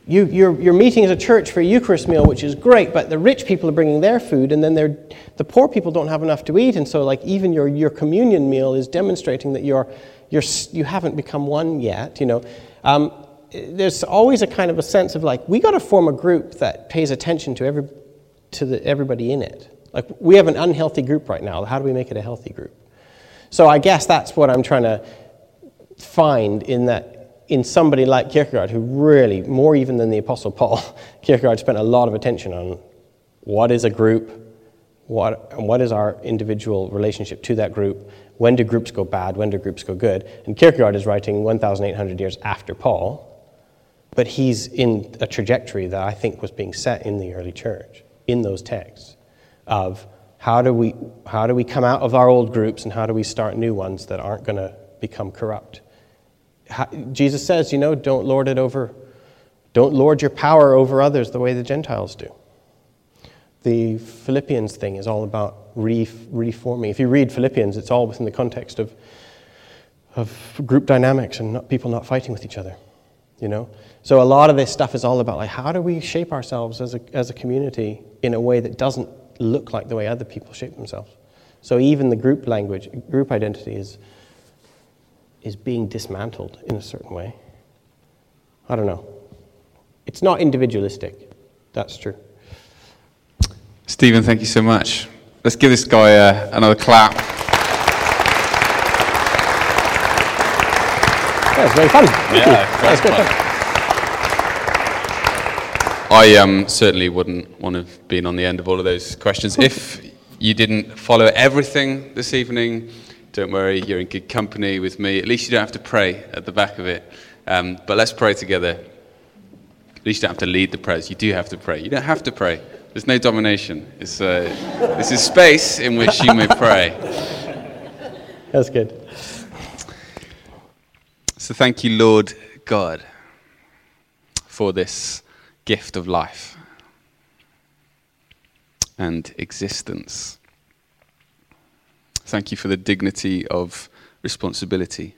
You're meeting as a church for a Eucharist meal, which is great, but the rich people are bringing their food, and then the poor people don't have enough to eat, and so, like, even your communion meal is demonstrating that you haven't become one yet. You know, there's always a kind of a sense of, like, we got to form a group that pays attention to everybody in it. Like, we have an unhealthy group right now. How do we make it a healthy group? So I guess that's what I'm trying to find in somebody like Kierkegaard, who really, more even than the Apostle Paul, Kierkegaard spent a lot of attention on what is a group, what is our individual relationship to that group, when do groups go bad, when do groups go good. And Kierkegaard is writing 1,800 years after Paul, but he's in a trajectory that I think was being set in the early church, in those texts, of how do we come out of our old groups and how do we start new ones that aren't going to become corrupt. Jesus says, you know, don't lord your power over others the way the Gentiles do. The Philippians thing is all about reforming. If you read Philippians, it's all within the context of group dynamics and people not fighting with each other. You know, so a lot of this stuff is all about, like, how do we shape ourselves as a community in a way that doesn't look like the way other people shape themselves. So even the group language, group identity is being dismantled in a certain way. I don't know. It's not individualistic. That's true. Stephen, thank you so much. Let's give this guy another clap. That was very fun. Thank you. I certainly wouldn't want to have been on the end of all of those questions. If you didn't follow everything this evening, don't worry, you're in good company with me. At least you don't have to pray at the back of it. But let's pray together. At least you don't have to lead the prayers. You do have to pray. You don't have to pray. There's no domination. It's this is space in which you may pray. That's good. So thank you, Lord God, for this gift of life and existence. Thank you for the dignity of responsibility.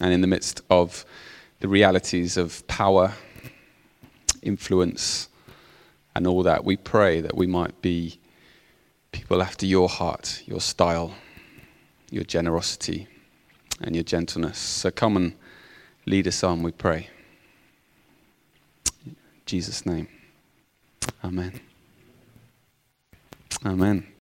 And in the midst of the realities of power, influence, and all that, we pray that we might be people after your heart, your style, your generosity, and your gentleness. So come and lead us on, we pray. In Jesus' name. Amen. Amen.